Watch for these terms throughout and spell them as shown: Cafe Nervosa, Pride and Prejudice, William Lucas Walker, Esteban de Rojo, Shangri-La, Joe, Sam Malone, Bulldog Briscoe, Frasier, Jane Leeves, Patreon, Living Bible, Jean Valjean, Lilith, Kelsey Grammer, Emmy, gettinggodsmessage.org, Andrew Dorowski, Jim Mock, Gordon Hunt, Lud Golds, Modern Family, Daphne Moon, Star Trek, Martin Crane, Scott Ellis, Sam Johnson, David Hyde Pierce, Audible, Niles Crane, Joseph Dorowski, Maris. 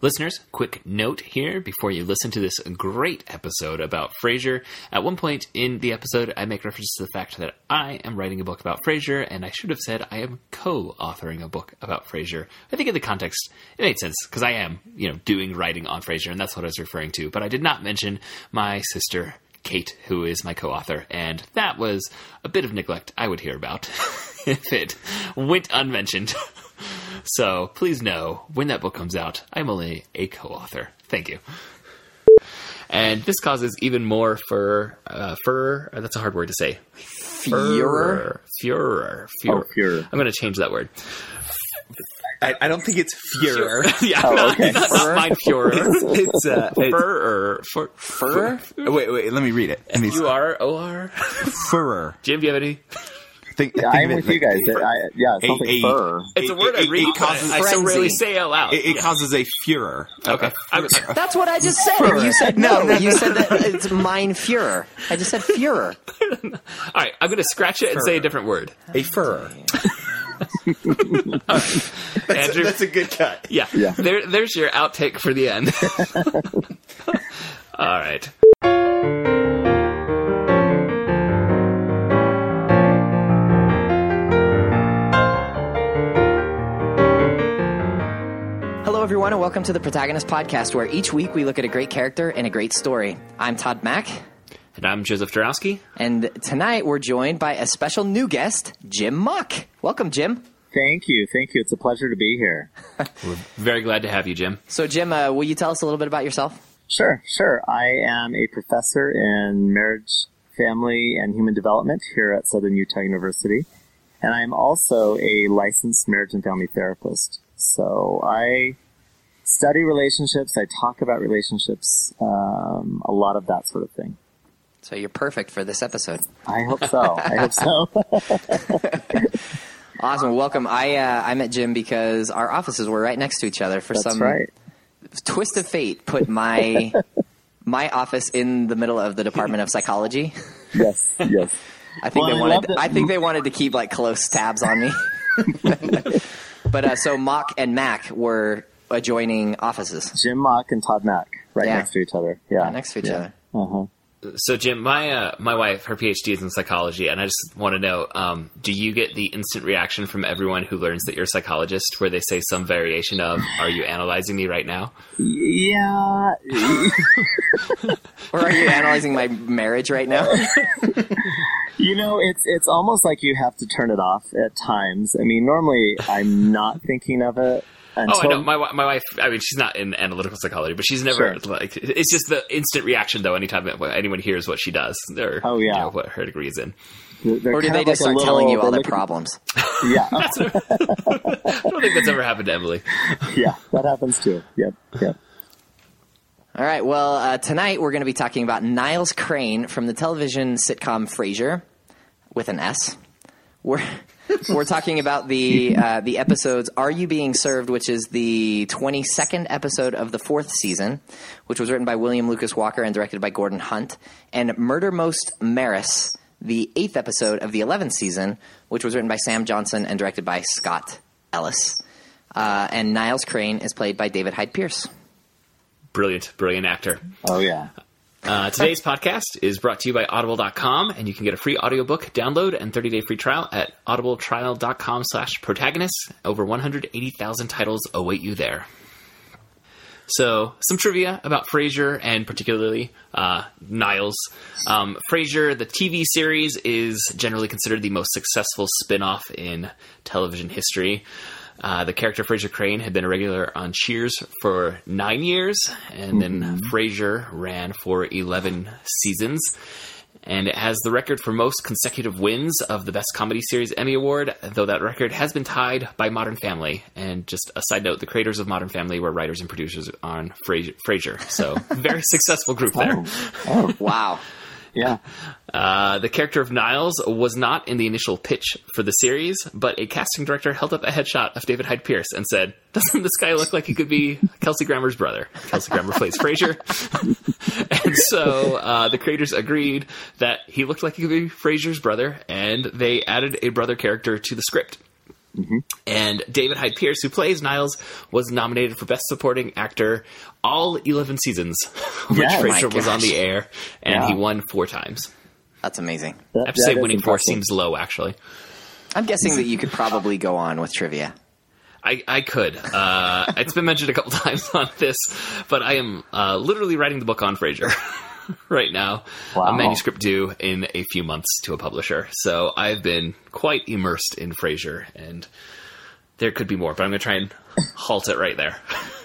Listeners, quick note here before you listen to this great episode about Frasier. At one point in the episode, I make reference to the fact that I am writing a book about Frasier, and I should have said I am co-authoring a book about Frasier. I think in the context, it made sense, because I am, doing writing on Frasier, and that's what I was referring to. But I did not mention my sister, Kate, who is my co-author, and that was a bit of neglect I would hear about if it went unmentioned. So please know, when that book comes out, I'm only a co-author. Thank you. And this causes even more furor. That's a hard word to say. Furor. I'm going to change that word. I don't think it's furor. Yeah, not mine furor. It's furor. Furor? Wait, let me read it. Furor? Furor. Jim, do you have any? I'm with you guys. Something furor. It's a word I read. I so rarely say out loud. It causes a furor. Okay. That's what I just said. Furor. You said no. You said that it's mine furor. I just said furor. All right. I'm going to scratch it and say a different word. A furor. Right. Andrew, that's a good cut. Yeah. There's your outtake for the end. All right. Hello, everyone, and welcome to the Protagonist Podcast, where each week we look at a great character and a great story. I'm Todd Mack. And I'm Joseph Dorowski. And tonight we're joined by a special new guest, Jim Mock. Welcome, Jim. Thank you. It's a pleasure to be here. We're very glad to have you, Jim. So, Jim, will you tell us a little bit about yourself? Sure. I am a professor in marriage, family, and human development here at Southern Utah University. And I'm also a licensed marriage and family therapist. So I study relationships. I talk about relationships, a lot of that sort of thing. So you're perfect for this episode. I hope so. Awesome. Welcome. I met Jim because our offices were right next to each other. Twist of fate put my office in the middle of the Department of Psychology. Yes. I think they wanted to keep close tabs on me. But so Mock and Mac were adjoining offices. Jim Mock and Todd Mack, next to each other. Yeah, right next to each other. Uh-huh. So Jim, my wife, her PhD is in psychology, and I just want to know, do you get the instant reaction from everyone who learns that you're a psychologist, where they say some variation of, "Are you analyzing me right now?" Yeah. Or, "Are you analyzing my marriage right now?" It's almost like you have to turn it off at times. I mean, normally I'm not thinking of it. Oh, I know. My wife, I mean, she's not in analytical psychology, but she's never, it's just the instant reaction, though, anytime anyone hears what she does, or what her degree is in. Or do they just start telling you all their problems? Yeah. I don't think that's ever happened to Emily. Yeah, that happens, too. Yep. All right, well, tonight we're going to be talking about Niles Crane from the television sitcom Frasier, with an S. We're talking about the episodes Are You Being Served?, which is the 22nd episode of the 4th season, which was written by William Lucas Walker and directed by Gordon Hunt, and Murder Most Maris, the 8th episode of the 11th season, which was written by Sam Johnson and directed by Scott Ellis. And Niles Crane is played by David Hyde Pierce. Brilliant actor. Oh, yeah. Today's podcast is brought to you by Audible.com, and you can get a free audiobook download and 30-day free trial at audibletrial.com/protagonist. Over 180,000 titles await you there. So, some trivia about Frasier, and particularly Niles. Frasier, the TV series, is generally considered the most successful spin-off in television history. The character Frasier Crane had been a regular on Cheers for 9 years, and then Frasier ran for 11 seasons. And it has the record for most consecutive wins of the Best Comedy Series Emmy Award, though that record has been tied by Modern Family. And just a side note, the creators of Modern Family were writers and producers on Frasier. So, very successful group there. Oh, wow. Yeah. The character of Niles was not in the initial pitch for the series, but a casting director held up a headshot of David Hyde Pierce and said, "Doesn't this guy look like he could be Kelsey Grammer's brother?" Kelsey Grammer plays Frasier. And so the creators agreed that he looked like he could be Frasier's brother, and they added a brother character to the script. Mm-hmm. And David Hyde Pierce, who plays Niles, was nominated for Best Supporting Actor all 11 seasons, which Frasier was on the air, and he won 4 times. That's amazing. I have to say winning 4 seems low, actually. I'm guessing that you could probably go on with trivia. I could. It's been mentioned a couple times on this, but I am literally writing the book on Frasier right now. Wow. A manuscript due in a few months to a publisher. So I've been quite immersed in Frasier, and there could be more, but I'm going to try and halt it right there.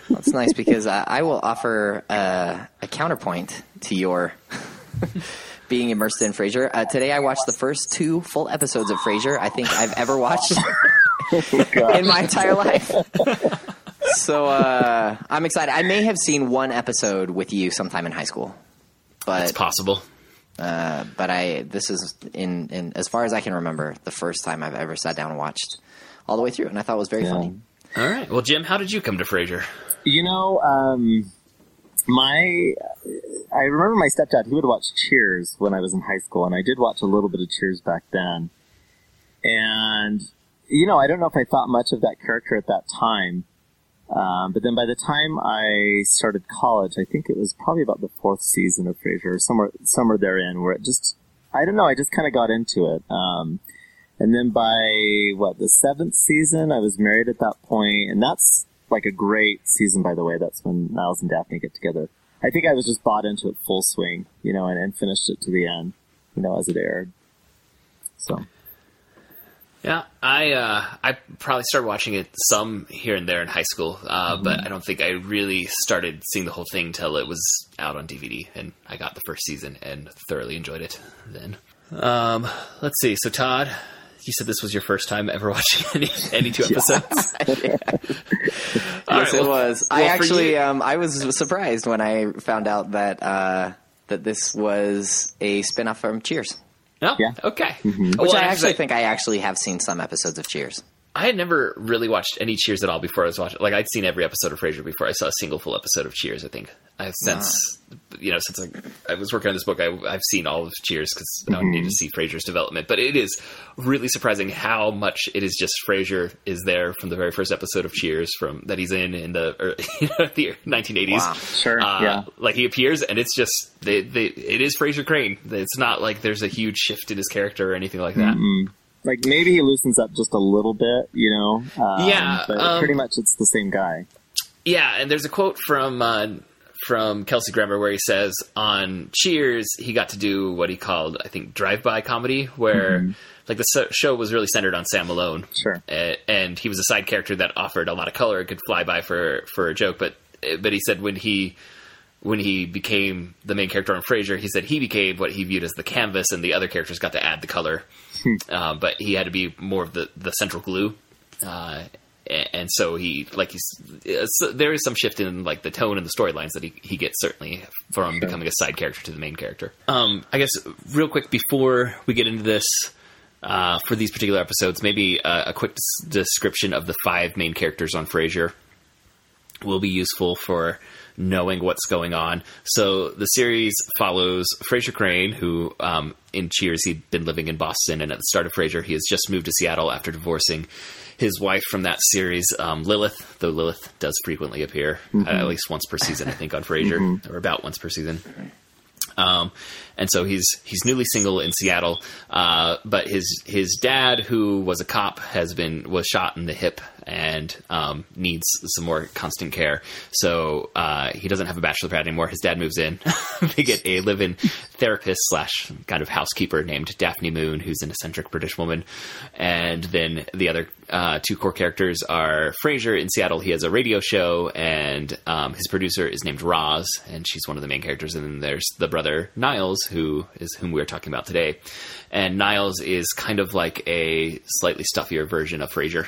That's nice, because I will offer a counterpoint to your being immersed in Frasier. Today I watched the first 2 full episodes of Frasier I think I've ever watched in my entire life. So I'm excited. I may have seen 1 episode with you sometime in high school. But, it's possible. This is, in as far as I can remember, the first time I've ever sat down and watched all the way through, and I thought it was very funny. All right. Well, Jim, how did you come to Frasier? You know, I remember my stepdad, he would watch Cheers when I was in high school, and I did watch a little bit of Cheers back then. And, you know, I don't know if I thought much of that character at that time. But then by the time I started college, I think it was probably about the 4th season of Frasier, somewhere therein, where it just, I don't know, I just kind of got into it. And then by, the 7th season, I was married at that point, and that's like a great season, by the way. That's when Niles and Daphne get together. I think I was just bought into it full swing, you know, and finished it to the end, you know, as it aired. So... Yeah, I probably started watching it some here and there in high school, but I don't think I really started seeing the whole thing till it was out on DVD, and I got the first season and thoroughly enjoyed it then. Let's see. So, Todd, you said this was your first time ever watching any 2 episodes. Yes, it was. I actually, I was surprised when I found out that that this was a spinoff from Cheers. Oh, yeah. Okay. Mm-hmm. Which I actually have seen some episodes of Cheers. I had never really watched any Cheers at all before I was watching. Like, I'd seen every episode of Frasier before I saw a single full episode of Cheers, I think. Since I was working on this book, I've seen all of Cheers because I would need to see Frasier's development. But it is really surprising how much it is just Frasier is there from the very first episode of Cheers that he's in the 1980s. Wow, sure, yeah. Like, he appears, and it's just it is Frasier Crane. It's not like there's a huge shift in his character or anything like that. Mm-hmm. Like, maybe he loosens up just a little bit, you know? But pretty much it's the same guy. Yeah, and there's a quote from Kelsey Grammer where he says, on Cheers, he got to do what he called, I think, drive-by comedy, where, like, the show was really centered on Sam Malone. Sure. And he was a side character that offered a lot of color and could fly by for a joke. But he said when he became the main character on Frasier, he said he became what he viewed as the canvas, and the other characters got to add the color. But he had to be more of the central glue. And so there is some shift in like the tone and the storylines that he gets certainly from becoming a side character to the main character. I guess real quick before we get into this, for these particular episodes, maybe a quick description of the 5 main characters on Frasier will be useful for knowing what's going on. So the series follows Frasier Crane, who in Cheers he'd been living in Boston, and at the start of Frasier he has just moved to Seattle after divorcing his wife from that series, Lilith, though Lilith does frequently appear at least once per season, I think, on Frasier, or about once per season. And so he's newly single in Seattle, but his dad, who was a cop, was shot in the hip and needs some more constant care. So he doesn't have a bachelor pad anymore. His dad moves in. They get a live-in therapist / kind of housekeeper named Daphne Moon, who's an eccentric British woman. And then the other 2 core characters are Frasier in Seattle. He has a radio show, and his producer is named Roz, and she's one of the main characters. And then there's the brother Niles, whom we're talking about today. And Niles is kind of like a slightly stuffier version of Frasier.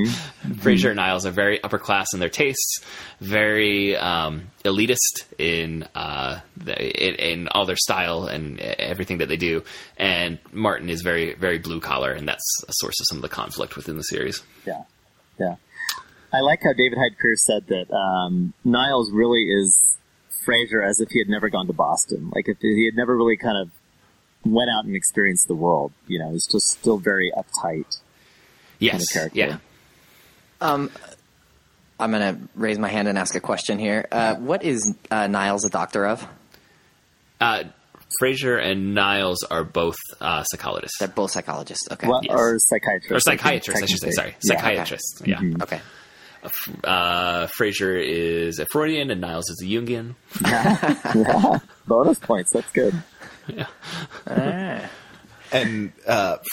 Frasier and Niles are very upper class in their tastes, very elitist in all their style and everything that they do. And Martin is very, very blue collar, and that's a source of some of the conflict within the series. Yeah, yeah. I like how David Hyde Pierce said that Niles really is Frasier as if he had never gone to Boston, like if he had never really kind of went out and experienced the world. You know, he's just still very uptight. Yes. The character. Yeah. I'm going to raise my hand and ask a question here. What is Niles a doctor of? Frasier and Niles are both psychologists. They're both psychologists. Okay. Well, yes. Or psychiatrists. Or psychiatrists, I should say. Sorry. Psychiatrists. Yeah. Okay. Yeah. Mm-hmm. Okay. Frasier is a Freudian and Niles is a Jungian. Yeah. Bonus points. That's good. Yeah. And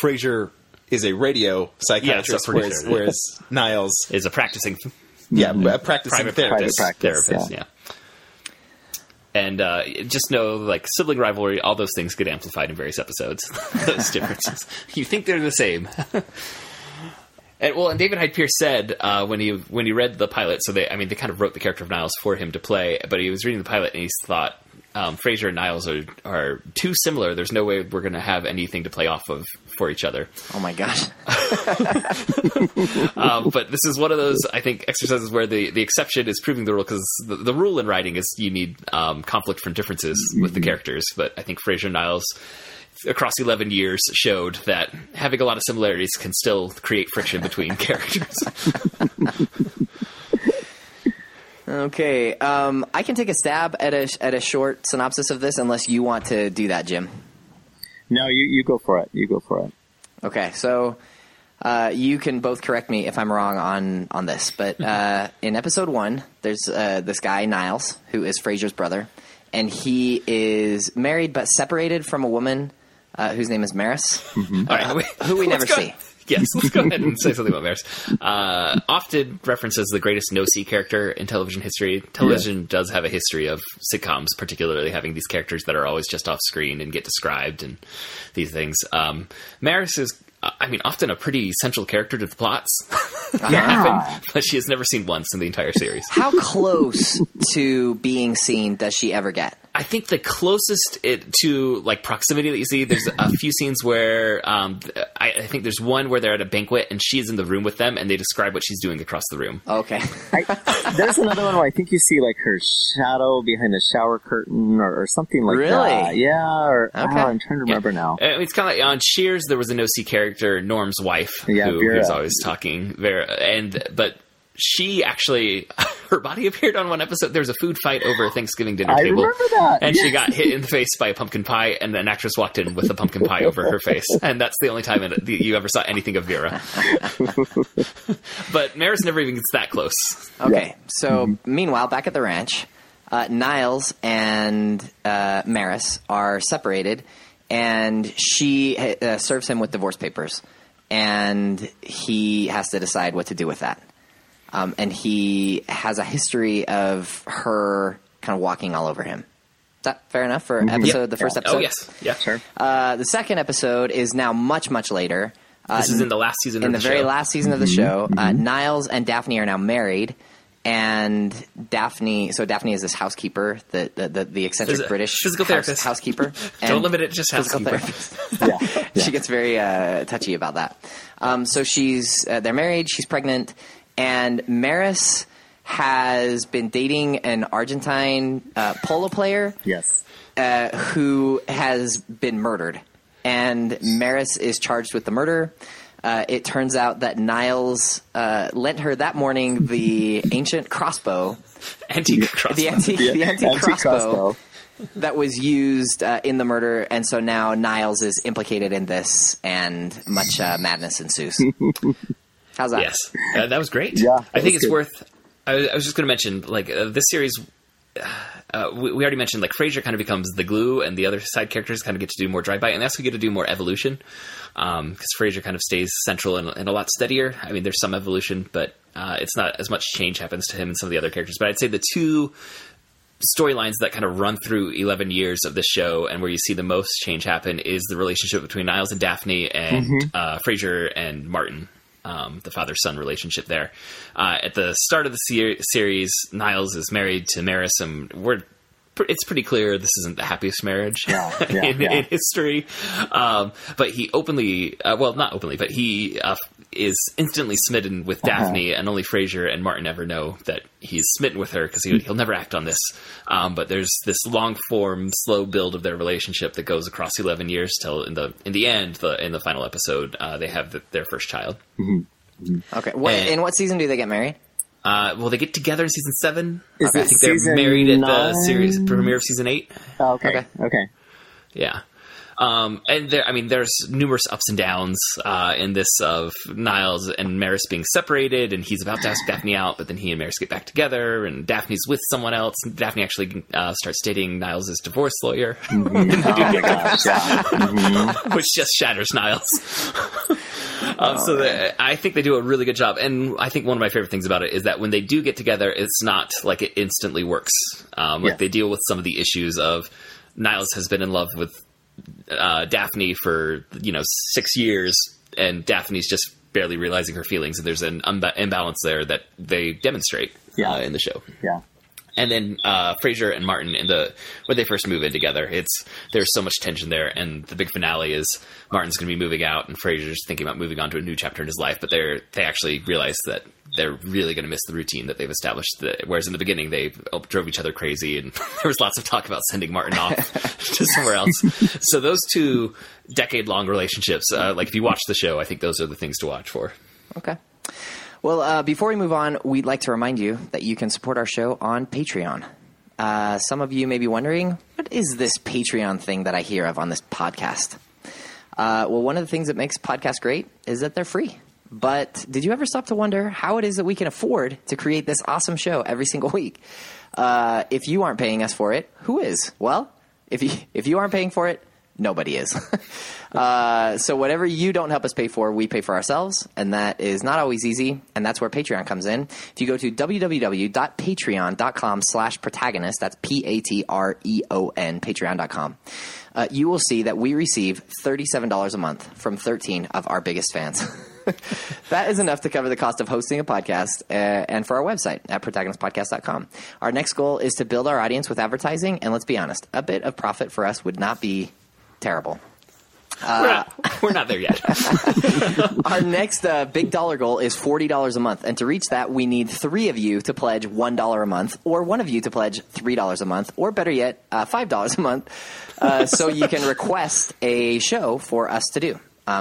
Frasier is a radio psychiatrist, whereas Niles is a practicing. Yeah, practicing therapist. Yeah. And just know, like, sibling rivalry, all those things get amplified in various episodes. Those differences. You think they're the same. And David Hyde Pierce said when he read the pilot, so they kind of wrote the character of Niles for him to play, but he was reading the pilot and he thought, Frasier and Niles are too similar. There's no way we're going to have anything to play off of for each other. Oh my gosh. But this is one of those, I think, exercises where the exception is proving the rule, because the rule in writing is you need conflict from differences with the characters. But I think Frasier and Niles across 11 years showed that having a lot of similarities can still create friction between characters. Okay, I can take a stab at a short synopsis of this, unless you want to do that, Jim. No, you go for it. You go for it. Okay, so you can both correct me if I'm wrong on this, but in episode 1, there's this guy Niles who is Frasier's brother, and he is married but separated from a woman whose name is Maris, All right, who we never see. Yes, let's go ahead and say something about Maris. Often referenced as the greatest no-see character in television history. Television does have a history of sitcoms, particularly having these characters that are always just off screen and get described and these things. Maris is, often a pretty central character to the plots. But she is never seen once in the entire series. How close to being seen does she ever get? I think the closest to proximity that you see, there's a few scenes where I think there's one where they're at a banquet and she's in the room with them and they describe what she's doing across the room. Okay. There's another one where I think you see like her shadow behind the shower curtain or something like that. Really? Yeah. I'm trying to remember now. It's kind of like on Cheers, there was a no-see character, Norm's wife, who's always talking. She actually, her body appeared on one episode. There was a food fight over a Thanksgiving dinner table. I remember that. And she got hit in the face by a pumpkin pie, and an actress walked in with a pumpkin pie over her face. And that's the only time you ever saw anything of Vera. But Maris never even gets that close. Okay. So, meanwhile, back at the ranch, Niles and Maris are separated, and she serves him with divorce papers. And he has to decide what to do with that. And he has a history of her kind of walking all over him. Is that fair enough for the first episode? Oh, yes. Yeah, sure. The second episode is now much, much later. This is in the last season of the show. In the very last season of the show. Niles and Daphne are now married. And Daphne is this housekeeper, the eccentric British physical therapist housekeeper. Don't limit it, just housekeeper. She gets very touchy about that. So she's they're married. She's pregnant. And Maris has been dating an Argentine polo player who has been murdered. And Maris is charged with the murder. It turns out that Niles lent her that morning the ancient crossbow. Antique crossbow. The antique crossbow that was used in the murder. And so now Niles is implicated in this, and much madness ensues. How's that? Yes. That was great. Yeah, I think it's good. I was just going to mention, this series, we already mentioned, Frasier kind of becomes the glue, and the other side characters kind of get to do more drive-by, and they also get to do more evolution, because Frasier kind of stays central and a lot steadier. I mean, there's some evolution, but it's not as much change happens to him and some of the other characters. But I'd say the two storylines that kind of run through 11 years of the show and where you see the most change happen is the relationship between Niles and Daphne and Frasier and Martin. The father-son relationship there. At the start of the series, Niles is married to Maris, and it's pretty clear this isn't the happiest marriage in history. But he openly, not openly, but he is instantly smitten with Daphne, and only Frasier and Martin ever know that he's smitten with her because he'll never act on this. But there's this long-form, slow build of their relationship that goes across 11 years till in the end, in the final episode, they have their first child. Mm-hmm. Mm-hmm. Okay. In what season do they get married? Well, they get together in season 7. Okay. I think they're married at 9? The series premiere of season 8. Oh, okay. Yeah. And there, I mean, there's numerous ups and downs in this of Niles and Maris being separated, and he's about to ask Daphne out, but then he and Maris get back together, and Daphne's with someone else. And Daphne actually starts dating Niles' divorce lawyer, which just shatters Niles. I think they do a really good job. And I think one of my favorite things about it is that when they do get together, it's not like it instantly works. They deal with some of the issues of Niles has been in love with Daphne for 6 years, and Daphne's just barely realizing her feelings, and there's an imbalance there that they demonstrate in the show. Yeah. And then Frasier and Martin when they first move in together, there's so much tension there, and the big finale is Martin's going to be moving out, and Frasier's thinking about moving on to a new chapter in his life, but they actually realize that they're really going to miss the routine that they've established. Whereas in the beginning, they drove each other crazy, and there was lots of talk about sending Martin off to somewhere else. So those two decade-long relationships, if you watch the show, I think those are the things to watch for. Okay. Well, before we move on, we'd like to remind you that you can support our show on Patreon. Some of you may be wondering, what is this Patreon thing that I hear of on this podcast? Well, one of the things that makes podcasts great is that they're free. But did you ever stop to wonder how it is that we can afford to create this awesome show every single week? If you aren't paying us for it, who is? Well, if you aren't paying for it, nobody is. So whatever you don't help us pay for, we pay for ourselves, and that is not always easy, and that's where Patreon comes in. If you go to www.patreon.com/protagonist, that's Patreon, patreon.com, you will see that we receive $37 a month from 13 of our biggest fans. That is enough to cover the cost of hosting a podcast and for our website at protagonistpodcast.com. Our next goal is to build our audience with advertising, and let's be honest, a bit of profit for us would not be terrible. We're not there yet. Our next big dollar goal is $40 a month, and to reach that, we need 3 of you to pledge $1 a month, or one of you to pledge $3 a month, or better yet, $5 a month, so you can request a show for us to do.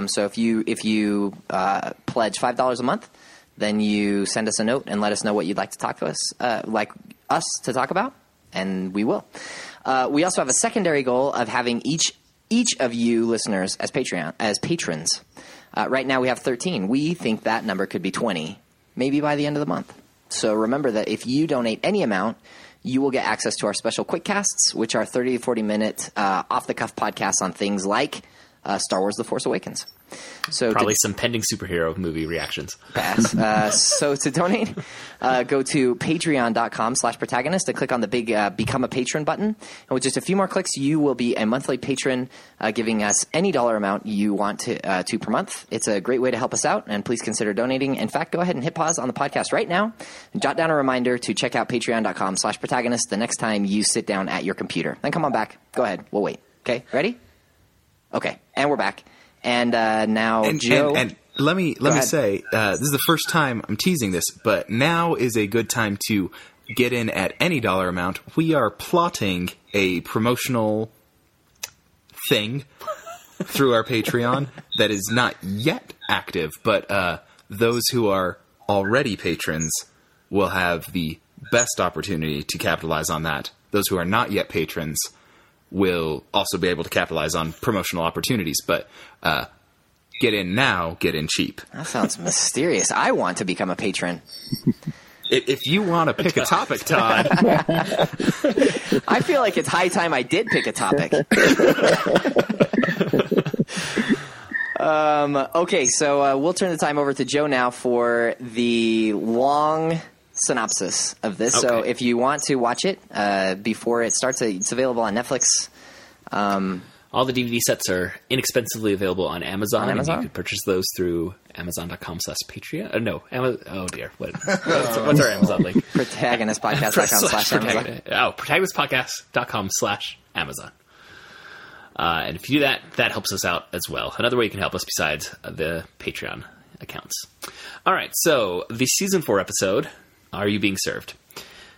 So if you pledge $5 a month, then you send us a note and let us know what you'd like to talk to us, about, and we will. We also have a secondary goal of having each of you listeners as patrons. Right now we have 13. We think that number could be 20, maybe by the end of the month. So remember that if you donate any amount, you will get access to our special quick casts, which are 30 to 40 minute off the cuff podcasts on things like Star Wars: The Force Awakens. So probably some pending superhero movie reactions. Pass. So to donate, go to patreon.com/protagonist and click on the big Become a Patron button. And with just a few more clicks, you will be a monthly patron, giving us any dollar amount you want to per month. It's a great way to help us out, and please consider donating. In fact, go ahead and hit pause on the podcast right now and jot down a reminder to check out patreon.com/protagonist the next time you sit down at your computer. Then come on back. Go ahead. We'll wait. Okay, ready? Okay, and we're back. And now, Joe... And let me say, this is the first time I'm teasing this, but now is a good time to get in at any dollar amount. We are plotting a promotional thing through our Patreon that is not yet active, but those who are already patrons will have the best opportunity to capitalize on that. Those who are not yet patrons will also be able to capitalize on promotional opportunities, but get in now, get in cheap. That sounds mysterious. I want to become a patron. If you want to pick a topic, Todd. I feel like it's high time I did pick a topic. Okay, so we'll turn the time over to Joe now for the long... synopsis of this. Okay. So if you want to watch it before it starts, it's available on Netflix. All the DVD sets are inexpensively available on Amazon. And you can purchase those through Amazon.com/Patreon. What's our Amazon link? Protagonistpodcast.com/Amazon. Protagonistpodcast.com/Amazon. And if you do that, that helps us out as well. Another way you can help us besides the Patreon accounts. All right. So the season 4 episode, Are You Being Served?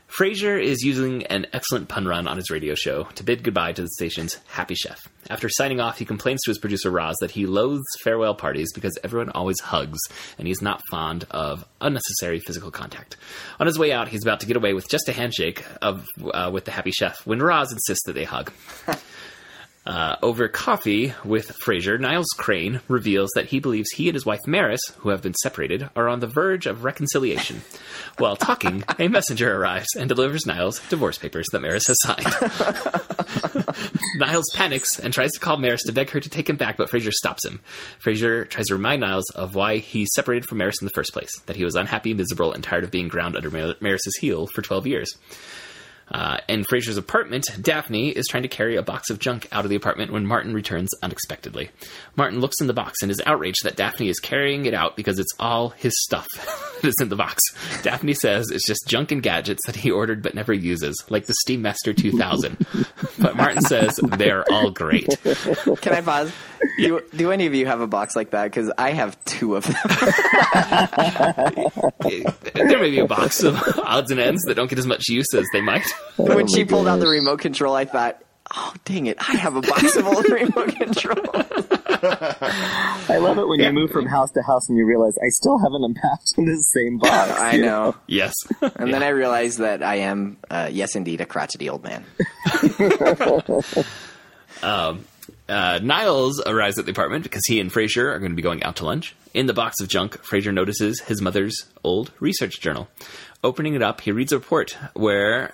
Frasier is using an excellent pun run on his radio show to bid goodbye to the station's happy chef. After signing off, he complains to his producer, Roz, that he loathes farewell parties because everyone always hugs, and he's not fond of unnecessary physical contact. On his way out, he's about to get away with just a handshake with the happy chef when Roz insists that they hug. Over coffee with Frasier, Niles Crane reveals that he believes he and his wife Maris, who have been separated, are on the verge of reconciliation. While talking, a messenger arrives and delivers Niles divorce papers that Maris has signed. Niles panics and tries to call Maris to beg her to take him back, but Frasier stops him. Frasier tries to remind Niles of why he separated from Maris in the first place, that he was unhappy, miserable, and tired of being ground under Maris's heel for 12 years. In Frasier's apartment, Daphne is trying to carry a box of junk out of the apartment when Martin returns unexpectedly. Martin looks in the box and is outraged that Daphne is carrying it out because it's all his stuff that is in the box. Daphne says it's just junk and gadgets that he ordered but never uses, like the Steam Master 2000. But Martin says they're all great. Can I pause? Yeah. Do any of you have a box like that? Because I have two of them. There may be a box of odds and ends that don't get as much use as they might. When she pulled out the remote control, I thought, oh, dang it, I have a box of old remote controls. I love it when you move from house to house and you realize I still haven't unpacked in this same box. I know. Yes. And then I realized that I am, yes, indeed, a crotchety old man. Niles arrives at the apartment because he and Frasier are going to be going out to lunch. In the box of junk, Frasier notices his mother's old research journal. Opening it up, he reads a report where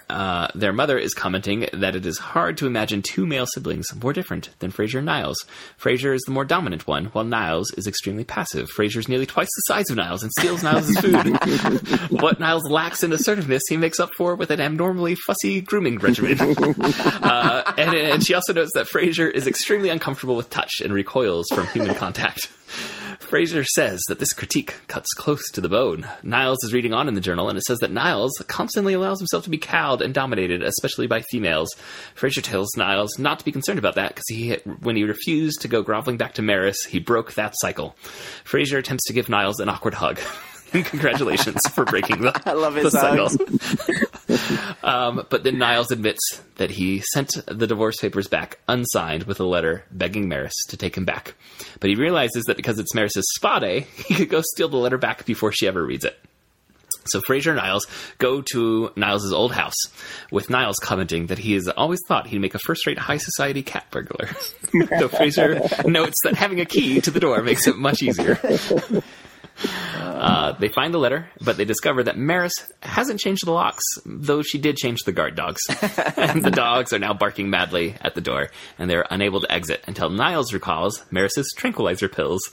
their mother is commenting that it is hard to imagine two male siblings more different than Frasier and Niles. Frasier is the more dominant one, while Niles is extremely passive. Frasier is nearly twice the size of Niles and steals Niles' food. What Niles lacks in assertiveness, he makes up for with an abnormally fussy grooming regimen. And she also notes that Frasier is extremely uncomfortable with touch and recoils from human contact. Frasier says that this critique cuts close to the bone. Niles is reading on in the journal, and it says that Niles constantly allows himself to be cowed and dominated, especially by females. Frasier tells Niles not to be concerned about that, because when he refused to go groveling back to Maris, he broke that cycle. Frasier attempts to give Niles an awkward hug. Congratulations for breaking the cycle. But then Niles admits that he sent the divorce papers back unsigned with a letter begging Maris to take him back. But he realizes that because it's Maris's spa day, he could go steal the letter back before she ever reads it. So Frasier and Niles go to Niles' old house, with Niles commenting that he has always thought he'd make a first-rate high-society cat burglar. So Frasier notes that having a key to the door makes it much easier. They find the letter, but they discover that Maris hasn't changed the locks, though she did change the guard dogs. And the dogs are now barking madly at the door, and they're unable to exit until Niles recalls Maris's tranquilizer pills,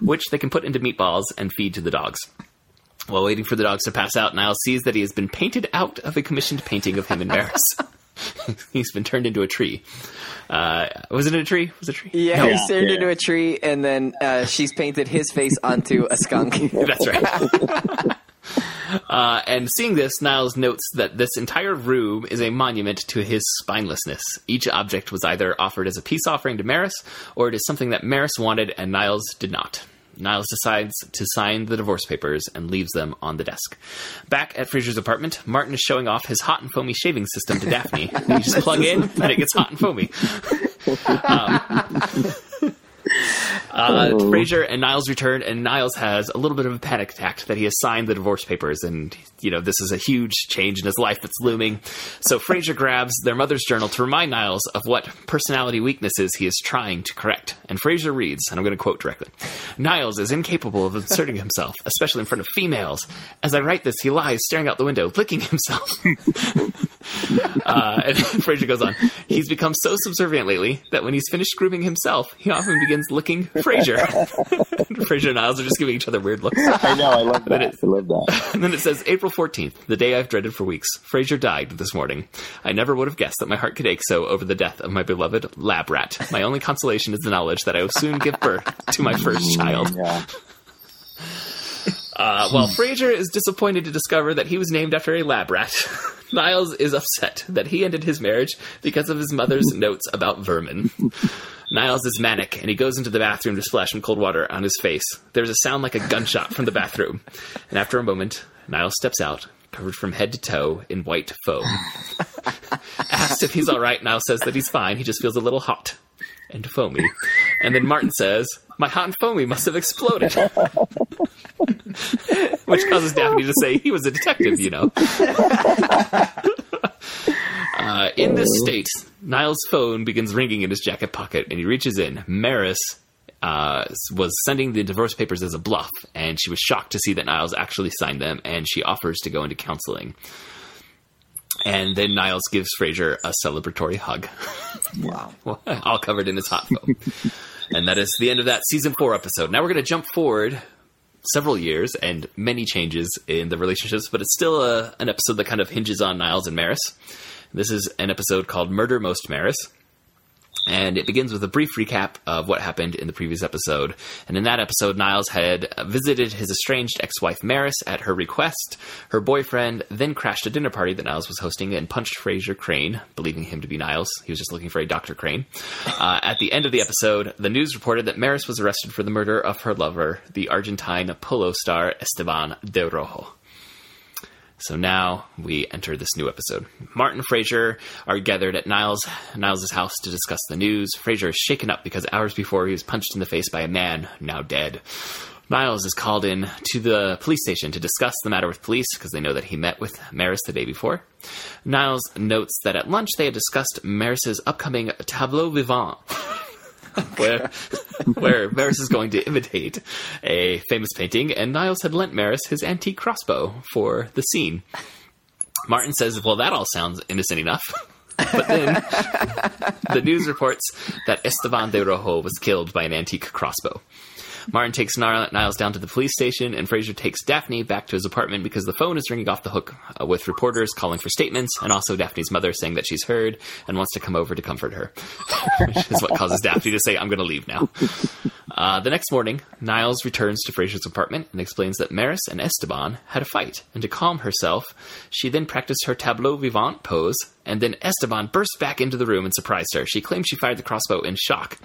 which they can put into meatballs and feed to the dogs. While waiting for the dogs to pass out, Niles sees that he has been painted out of a commissioned painting of him and Maris. He's been turned into a tree. Was it a tree? Was it a tree? Yeah, no. He's turned into a tree, and then she's painted his face onto a skunk. That's right. And seeing this, Niles notes that this entire room is a monument to his spinelessness. Each object was either offered as a peace offering to Maris, or it is something that Maris wanted and Niles did not. Niles decides to sign the divorce papers and leaves them on the desk. Back at Frasier's apartment, Martin is showing off his hot and foamy shaving system to Daphne. You just plug in and it gets hot and foamy. Frasier and Niles return, and Niles has a little bit of a panic attack that he has signed the divorce papers, and this is a huge change in his life that's looming. So Frasier grabs their mother's journal to remind Niles of what personality weaknesses he is trying to correct. And Frasier reads, and I'm going to quote directly, "Niles is incapable of asserting himself, especially in front of females. As I write this, he lies staring out the window, licking himself." And Frasier goes on, "He's become so subservient lately that when he's finished grooming himself, he often begins licking Frasier." Frasier and Niles are just giving each other weird looks. I know, I love that. I love that. And then it says, "April 14th, the day I've dreaded for weeks. Frasier died this morning. I never would have guessed that my heart could ache so over the death of my beloved lab rat. My only consolation is the knowledge that I will soon give birth to my first child." Yeah. While Frasier is disappointed to discover that he was named after a lab rat, Niles is upset that he ended his marriage because of his mother's notes about vermin. Niles is manic, and he goes into the bathroom to splash some cold water on his face. There's a sound like a gunshot from the bathroom, and after a moment, Niles steps out, covered from head to toe in white foam. Asked if he's all right, Niles says that he's fine. He just feels a little hot and foamy. And then Martin says, my hot and foamy must have exploded. Which causes Daphne to say, he was a detective, you know. In this state, Niles' phone begins ringing in his jacket pocket, and he reaches in. Maris was sending the divorce papers as a bluff, and she was shocked to see that Niles actually signed them, and she offers to go into counseling. And then Niles gives Frasier a celebratory hug. Wow. All covered in his hot foam. And that is the end of that season 4 episode. Now we're going to jump forward several years and many changes in the relationships, but it's still an episode that kind of hinges on Niles and Maris. This is an episode called Murder Most Maris. And it begins with a brief recap of what happened in the previous episode. And in that episode, Niles had visited his estranged ex-wife Maris at her request. Her boyfriend then crashed a dinner party that Niles was hosting and punched Frasier Crane, believing him to be Niles. He was just looking for a Dr. Crane. At the end of the episode, the news reported that Maris was arrested for the murder of her lover, the Argentine polo star Esteban de Rojo. So now we enter this new episode. Martin and Frasier are gathered at Niles' house to discuss the news. Frasier is shaken up because hours before he was punched in the face by a man, now dead. Niles is called in to the police station to discuss the matter with police because they know that he met with Maris the day before. Niles notes that at lunch they had discussed Maris's upcoming tableau vivant, where Maris is going to imitate a famous painting, and Niles had lent Maris his antique crossbow for the scene. Martin says, well, that all sounds innocent enough. But then the news reports that Esteban de Rojo was killed by an antique crossbow. Martin takes Niles down to the police station, and Frasier takes Daphne back to his apartment because the phone is ringing off the hook with reporters calling for statements, and also Daphne's mother saying that she's heard and wants to come over to comfort her, which is what causes Daphne to say, I'm going to leave now. The next morning, Niles returns to Frasier's apartment and explains that Maris and Esteban had a fight, and to calm herself, she then practiced her tableau vivant pose, and then Esteban burst back into the room and surprised her. She claims she fired the crossbow in shock.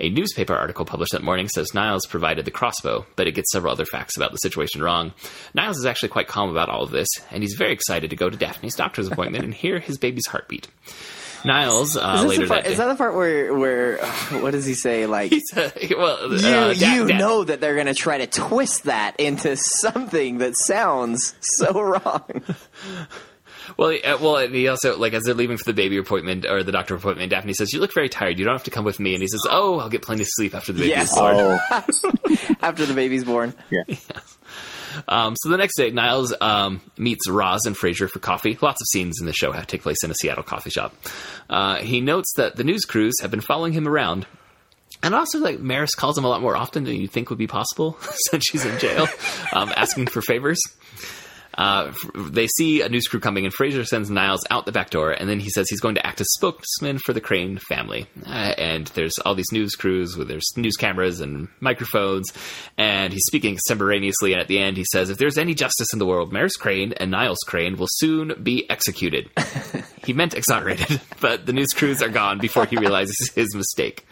A newspaper article published that morning says Niles provided the crossbow, but it gets several other facts about the situation wrong. Niles is actually quite calm about all of this, and he's very excited to go to Daphne's doctor's appointment and hear his baby's heartbeat. Niles, later that day... Is that the part where what does he say, like... you know that they're going to try to twist that into something that sounds so wrong. Well, and he also, like, as they're leaving for the baby appointment, or the doctor appointment, Daphne says, you look very tired, you don't have to come with me. And he says, oh, I'll get plenty of sleep after the baby is born. After the baby's born. Yeah. Yes. So the next day, Niles meets Roz and Frasier for coffee. Lots of scenes in the show have take place in a Seattle coffee shop. He notes that the news crews have been following him around. And also, like, Maris calls him a lot more often than you think would be possible since she's in jail, asking for favors. They see a news crew coming, and Frasier sends Niles out the back door, and then he says he's going to act as spokesman for the Crane family. And there's all these news crews with their news cameras and microphones, and he's speaking extemporaneously, and at the end he says, if there's any justice in the world, Maris Crane and Niles Crane will soon be executed. He meant exonerated, but the news crews are gone before he realizes his mistake.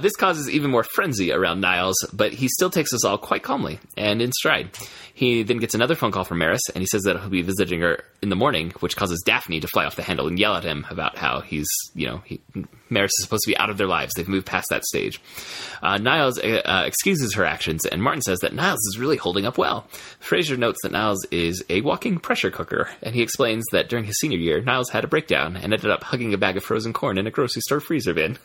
This causes even more frenzy around Niles, but he still takes us all quite calmly and in stride. He then gets another phone call from Maris, and he says that he'll be visiting her in the morning, which causes Daphne to fly off the handle and yell at him about how Maris is supposed to be out of their lives. They've moved past that stage. Niles excuses her actions, and Martin says that Niles is really holding up well. Frasier notes that Niles is a walking pressure cooker, and he explains that during his senior year, Niles had a breakdown and ended up hugging a bag of frozen corn in a grocery store freezer bin.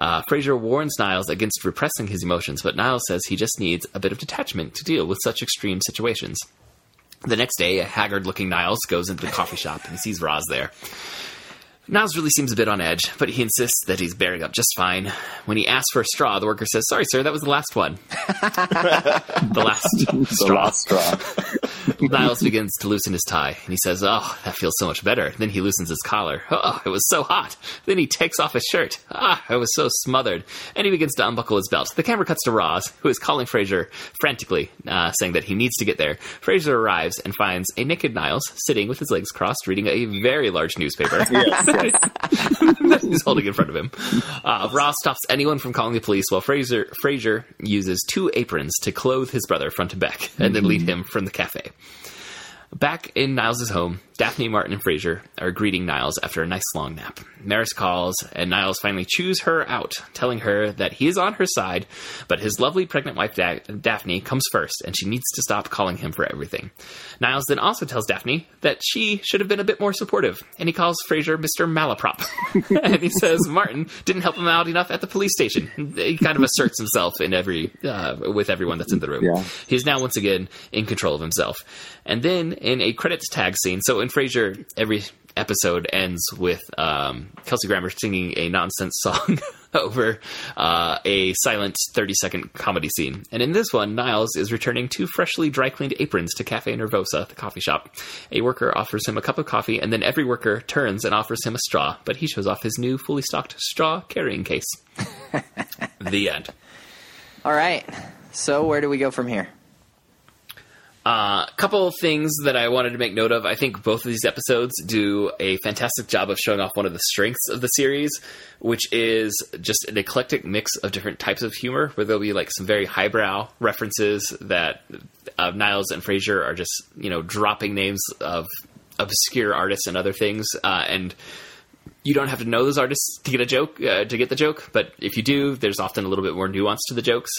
Frasier warns Niles against repressing his emotions, but Niles says he just needs a bit of detachment to deal with such extreme situations. The next day, a haggard-looking Niles goes into the coffee shop and he sees Roz there. Niles really seems a bit on edge, but he insists that he's bearing up just fine. When he asks for a straw, the worker says, sorry, sir, that was the last one. The last straw. Niles begins to loosen his tie, and he says, oh, that feels so much better. Then he loosens his collar. Oh, it was so hot. Then he takes off his shirt. Ah, I was so smothered. And he begins to unbuckle his belt. The camera cuts to Roz, who is calling Frasier frantically, saying that he needs to get there. Frasier arrives and finds a naked Niles sitting with his legs crossed, reading a very large newspaper. Yes. That he's holding in front of him. Roz stops anyone from calling the police, while Frasier uses 2 aprons to clothe his brother front to back and then lead him from the cafe. Back in Niles' home, Daphne, Martin, and Frasier are greeting Niles after a nice long nap. Maris calls, and Niles finally chews her out, telling her that he is on her side, but his lovely pregnant wife Daphne comes first, and she needs to stop calling him for everything. Niles then also tells Daphne that she should have been a bit more supportive, and he calls Frasier Mr. Malaprop. And he says Martin didn't help him out enough at the police station. He kind of asserts himself in with everyone that's in the room. Yeah. He's now once again in control of himself. And then in a credits tag scene, so in Frasier, every episode ends with Kelsey Grammer singing a nonsense song over a silent 30-second comedy scene. And in this one, Niles is returning two freshly dry-cleaned aprons to Cafe Nervosa, the coffee shop. A worker offers him a cup of coffee, and then every worker turns and offers him a straw, but he shows off his new fully stocked straw carrying case. The end. All right. So where do we go from here? A couple of things that I wanted to make note of. I think both of these episodes do a fantastic job of showing off one of the strengths of the series, which is just an eclectic mix of different types of humor, where there'll be like some very highbrow references that Niles and Frasier are just, dropping names of obscure artists and other things. And you don't have to know those artists to get the joke, but if you do, there's often a little bit more nuance to the jokes.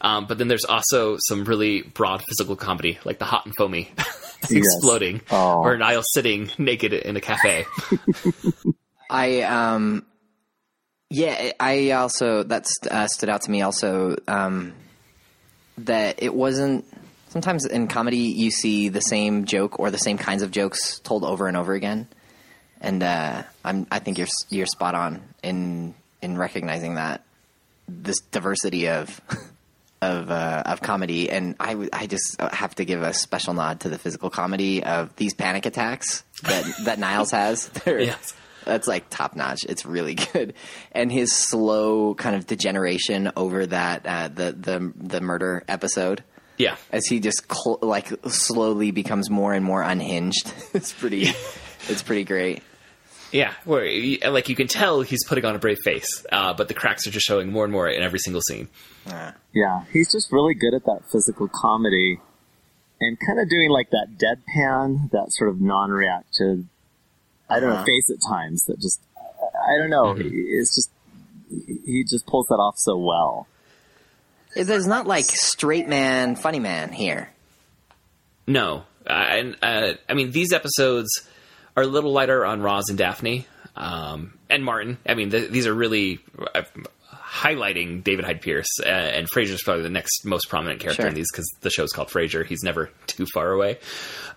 But then there's also some really broad physical comedy, like the hot and foamy exploding, or Niles sitting naked in a cafe. I also stood out to me also, that it wasn't. Sometimes in comedy you see the same joke or the same kinds of jokes told over and over again. And I think you're spot on in recognizing that this diversity of comedy. And I just have to give a special nod to the physical comedy of these panic attacks that Niles has. Yes. That's like top notch. It's really good. And his slow kind of degeneration over that the murder episode. Yeah. As he just slowly becomes more and more unhinged. It's pretty great. Yeah, you can tell he's putting on a brave face, but the cracks are just showing more and more in every single scene. Yeah, he's just really good at that physical comedy and kind of doing like that deadpan, that sort of non-reactive, face at times that just, I don't know. Mm-hmm. It's just, he just pulls that off so well. There's not like straight man, funny man here. No. I mean, these episodes are a little lighter on Roz and Daphne, and Martin. I mean, these are really highlighting David Hyde Pierce, and Frasier's probably the next most prominent character in these, because the show's called Frasier. He's never too far away.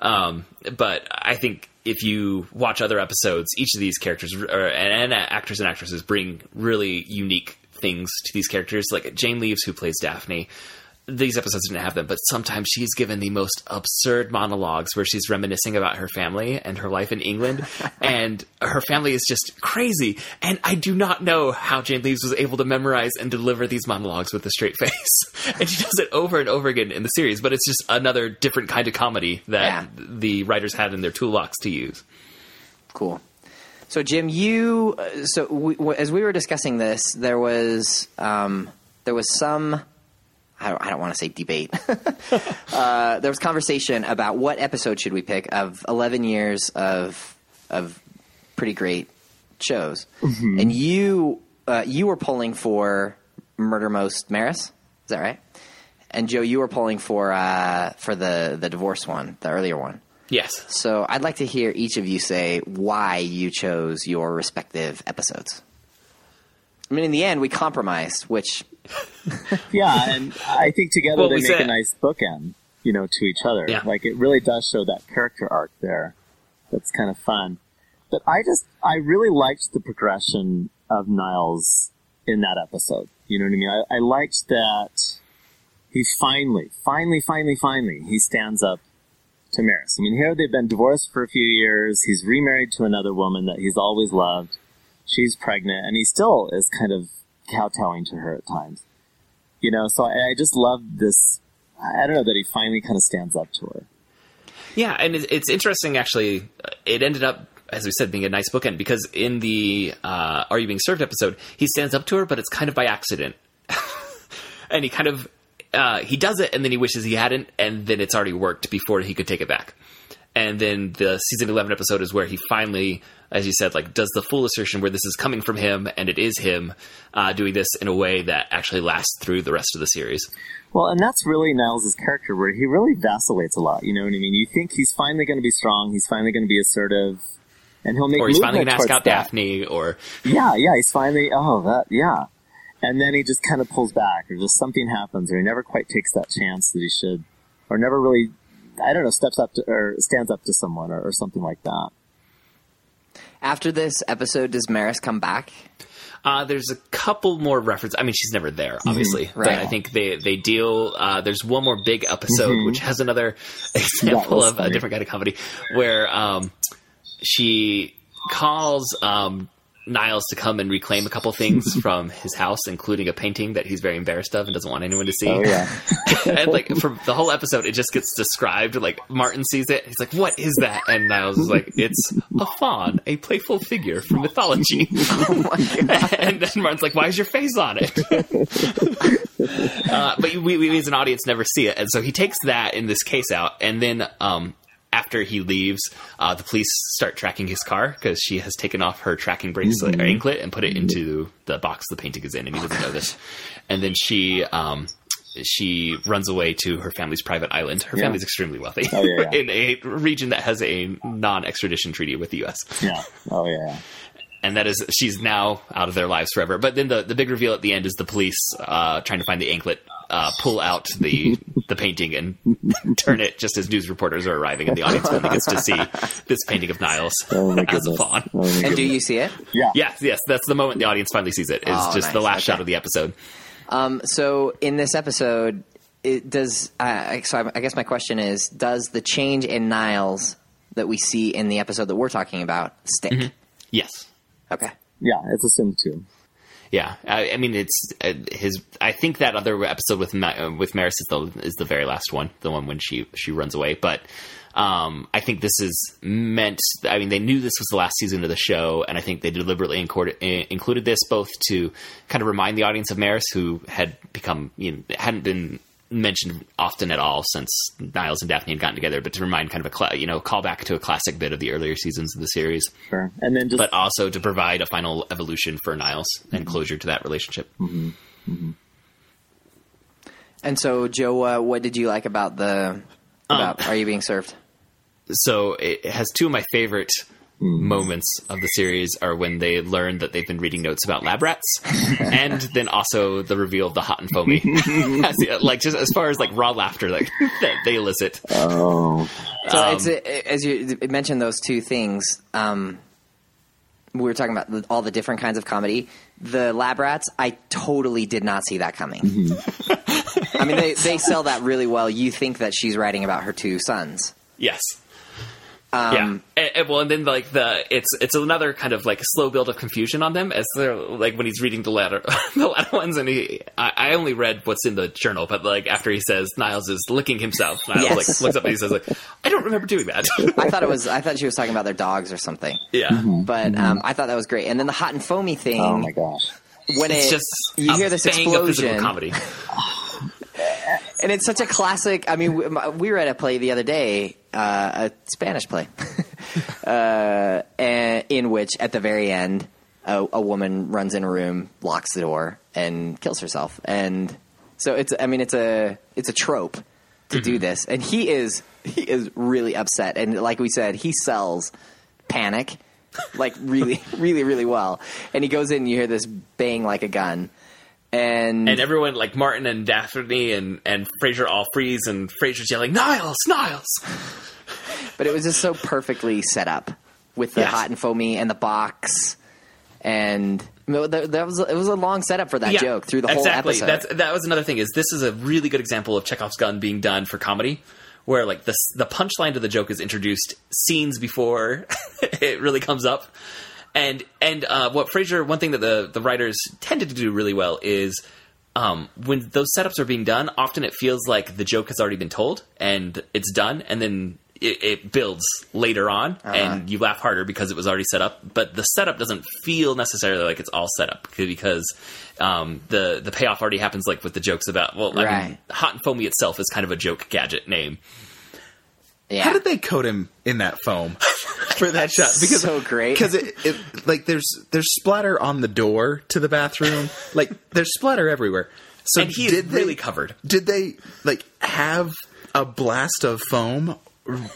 But I think if you watch other episodes, each of these characters and actors and actresses bring really unique things to these characters. Like Jane Leeves, who plays Daphne, these episodes didn't have them, but sometimes she's given the most absurd monologues where she's reminiscing about her family and her life in England, and her family is just crazy. And I do not know how Jane Leeves was able to memorize and deliver these monologues with a straight face. And she does it over and over again in the series, but it's just another different kind of comedy that the writers had in their toolbox to use. Cool. So Jim, as we were discussing this, there was some, I don't want to say debate. There was conversation about what episode should we pick of 11 years of pretty great shows. Mm-hmm. And you were polling for Murder Most Maris. Is that right? And Joe, you were polling for the divorce one, the earlier one. Yes. So I'd like to hear each of you say why you chose your respective episodes. I mean, in the end, we compromised, which... Yeah, and I think together they make a nice bookend, to each other. Yeah. Like, it really does show that character arc there. That's kind of fun. But I really liked the progression of Niles in that episode. You know what I mean? I liked that he finally, he stands up to Maris. I mean, here they've been divorced for a few years. He's remarried to another woman that he's always loved. She's pregnant, and he still is kind of kowtowing to her at times. So I just love this. I don't know, that he finally kind of stands up to her. Yeah, and it's interesting, actually. It ended up, as we said, being a nice bookend, because in the Are You Being Served episode, he stands up to her, but it's kind of by accident. And he kind of, he does it, and then he wishes he hadn't, and then it's already worked before he could take it back. And then the season 11 episode is where he finally, as you said, like does the full assertion where this is coming from him, and it is him doing this in a way that actually lasts through the rest of the series. Well, and that's really Niles' character, where he really vacillates a lot. You know what I mean? You think he's finally going to be strong. He's finally going to be assertive. And he'll make, or he's finally going to ask out Daphne, or... Yeah, he's finally, yeah. And then he just kind of pulls back, or just something happens, or he never quite takes that chance that he should, or never really, I don't know, steps up to, or stands up to someone, or something like that. After this episode, does Maris come back? There's a couple more references. I mean, she's never there, obviously. Mm-hmm, right. But I think they deal... there's one more big episode, mm-hmm. which has another example of a different kind of comedy, where... she calls Niles to come and reclaim a couple things from his house, including a painting that he's very embarrassed of and doesn't want anyone to see. Oh, yeah. And, like, for the whole episode, it just gets described. Like, Martin sees it. He's like, what is that? And Niles is like, it's a faun, a playful figure from mythology. Oh, my God. And then Martin's like, why is your face on it? But we as an audience never see it. And so he takes that, in this case, out. And then... after he leaves, the police start tracking his car because she has taken off her tracking bracelet or anklet and put it into the box the painting is in, and he doesn't know this. And then she runs away to her family's private island. Her family's extremely wealthy in a region that has a non-extradition treaty with the U.S. Yeah. Oh, yeah. And that is, she's now out of their lives forever. But then the big reveal at the end is the police trying to find the anklet, pull out the painting and turn it just as news reporters are arriving in the audience finally gets to see this painting of Niles as a faun. Oh, and do you see it? Yeah. Yes. That's the moment the audience finally sees it. It's the last shot of the episode. So in this episode, I guess my question is, does the change in Niles that we see in the episode that we're talking about stick? Mm-hmm. Yes. Okay. Yeah, it's assumed too. Yeah, I mean, it's his. I think that other episode with Maris is the very last one, the one when she runs away. But I think this is meant. I mean, they knew this was the last season of the show, and I think they deliberately included this both to kind of remind the audience of Maris, who had become, hadn't been mentioned often at all since Niles and Daphne had gotten together, but to remind kind of a callback to a classic bit of the earlier seasons of the series. Sure. And then but also to provide a final evolution for Niles and closure to that relationship. Mm-hmm. Mm-hmm. And so, Joe, what did you like about Are You Being Served? So it has two of my favorite moments of the series are when they learn that they've been reading notes about lab rats, and then also the reveal of the hot and foamy, like just as far as like raw laughter like that they elicit. Oh, so as you mentioned those two things, we were talking about all the different kinds of comedy. The lab rats, I totally did not see that coming. Mm-hmm. I mean, they sell that really well. You think that she's writing about her two sons. Yes. And then like it's another kind of like slow build of confusion on them as they're like when he's reading the latter ones, and I only read what's in the journal, but like after he says Niles is licking himself, Niles like looks up and he says like, I don't remember doing that. I thought she was talking about their dogs or something. Yeah, mm-hmm. But I thought that was great. And then the hot and foamy thing. Oh my gosh! When it's just you hear this explosion of physical comedy. And it's such a classic. I mean, we read a play the other day, a Spanish play, in which at the very end, a woman runs in a room, locks the door, and kills herself. And so it's a trope to do this. And he is really upset. And like we said, he sells panic like really, really, really well. And he goes in, and you hear this bang like a gun. And everyone, like Martin and Daphne and Frasier, all freeze, and Frasier's yelling, Niles! But it was just so perfectly set up with the hot and foamy and the box. And it was a long setup for that joke through the whole episode. That was another thing, is this is a really good example of Chekhov's gun being done for comedy, where like the punchline to the joke is introduced scenes before it really comes up. And what Frasier, one thing that the writers tended to do really well is when those setups are being done, often it feels like the joke has already been told and it's done, and then it builds later on, and you laugh harder because it was already set up. But the setup doesn't feel necessarily like it's all set up because the payoff already happens, like with the jokes about, I mean, hot and foamy itself is kind of a joke gadget name. Yeah. How did they coat him in that foam for that shot? Because so great. Because like there's splatter on the door to the bathroom. Like there's splatter everywhere. So and he did really covered. Did they like have a blast of foam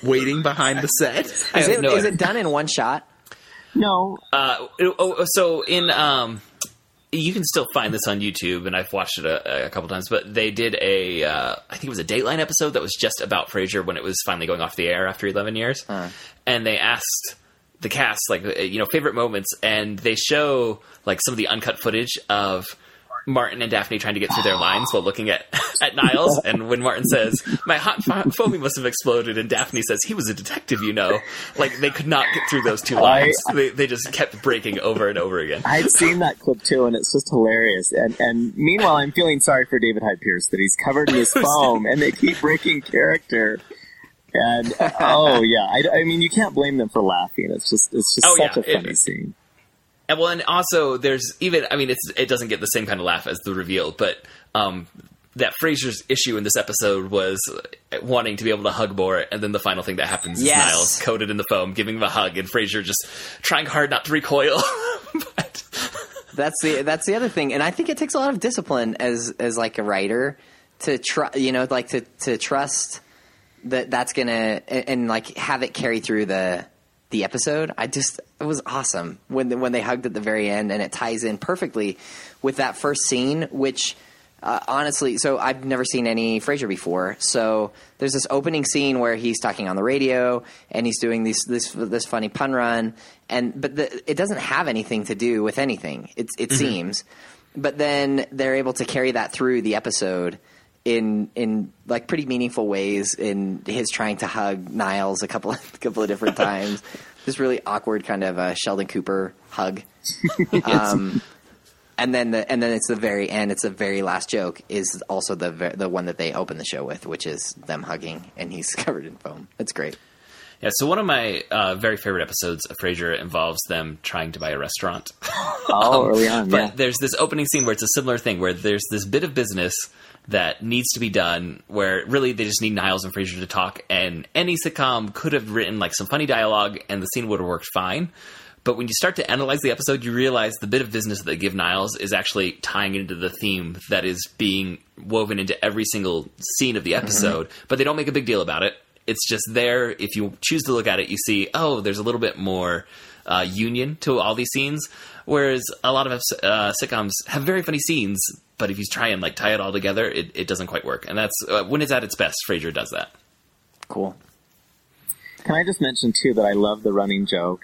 waiting behind the set? Is it done in one shot? No. You can still find this on YouTube, and I've watched it a couple times, but they did I think it was a Dateline episode that was just about Frasier when it was finally going off the air after 11 years. And they asked the cast, like, you know, favorite moments, and they show, like, some of the uncut footage of Martin and Daphne trying to get through their lines while looking at Niles. And when Martin says, my hot foamy must have exploded, and Daphne says, he was a detective, you know. Like, they could not get through those two lines. They just kept breaking over and over again. I'd seen that clip, too, and it's just hilarious. And meanwhile, I'm feeling sorry for David Hyde Pierce that he's covered in this foam, and they keep breaking character. And, oh, yeah. I mean, you can't blame them for laughing. It's just such a funny scene. Well, and also there's even, I mean, it doesn't get the same kind of laugh as the reveal, but that Frasier's issue in this episode was wanting to be able to hug more, and then the final thing that happens is Niles coated in the foam, giving him a hug, and Frasier just trying hard not to recoil. But that's the other thing, and I think it takes a lot of discipline as like a writer to try, you know, like to trust that's gonna and like have it carry through the episode. It was awesome when they hugged at the very end, and it ties in perfectly with that first scene, which honestly, so I've never seen any Frasier before. So there's this opening scene where he's talking on the radio and he's doing this funny pun run, but it doesn't have anything to do with anything. It mm-hmm. seems, but then they're able to carry that through the episode in like pretty meaningful ways, in his trying to hug Niles a couple of different times. This really awkward kind of a Sheldon Cooper hug. And then it's the very end. It's the very last joke is also the one that they open the show with, which is them hugging, and he's covered in foam. It's great. Yeah, so one of my very favorite episodes of Frasier involves them trying to buy a restaurant. Early on, yeah. But there's this opening scene where it's a similar thing, where there's this bit of business that needs to be done, where really they just need Niles and Frasier to talk, and any sitcom could have written like some funny dialogue and the scene would have worked fine. But when you start to analyze the episode, you realize the bit of business that they give Niles is actually tying into the theme that is being woven into every single scene of the episode, mm-hmm. but they don't make a big deal about it. It's just there. If you choose to look at it, you see, oh, there's a little bit more union to all these scenes. Whereas a lot of sitcoms have very funny scenes, but if you try and like tie it all together, it doesn't quite work. And that's when it's at its best, Frasier does that. Cool. Can I just mention too that I love the running joke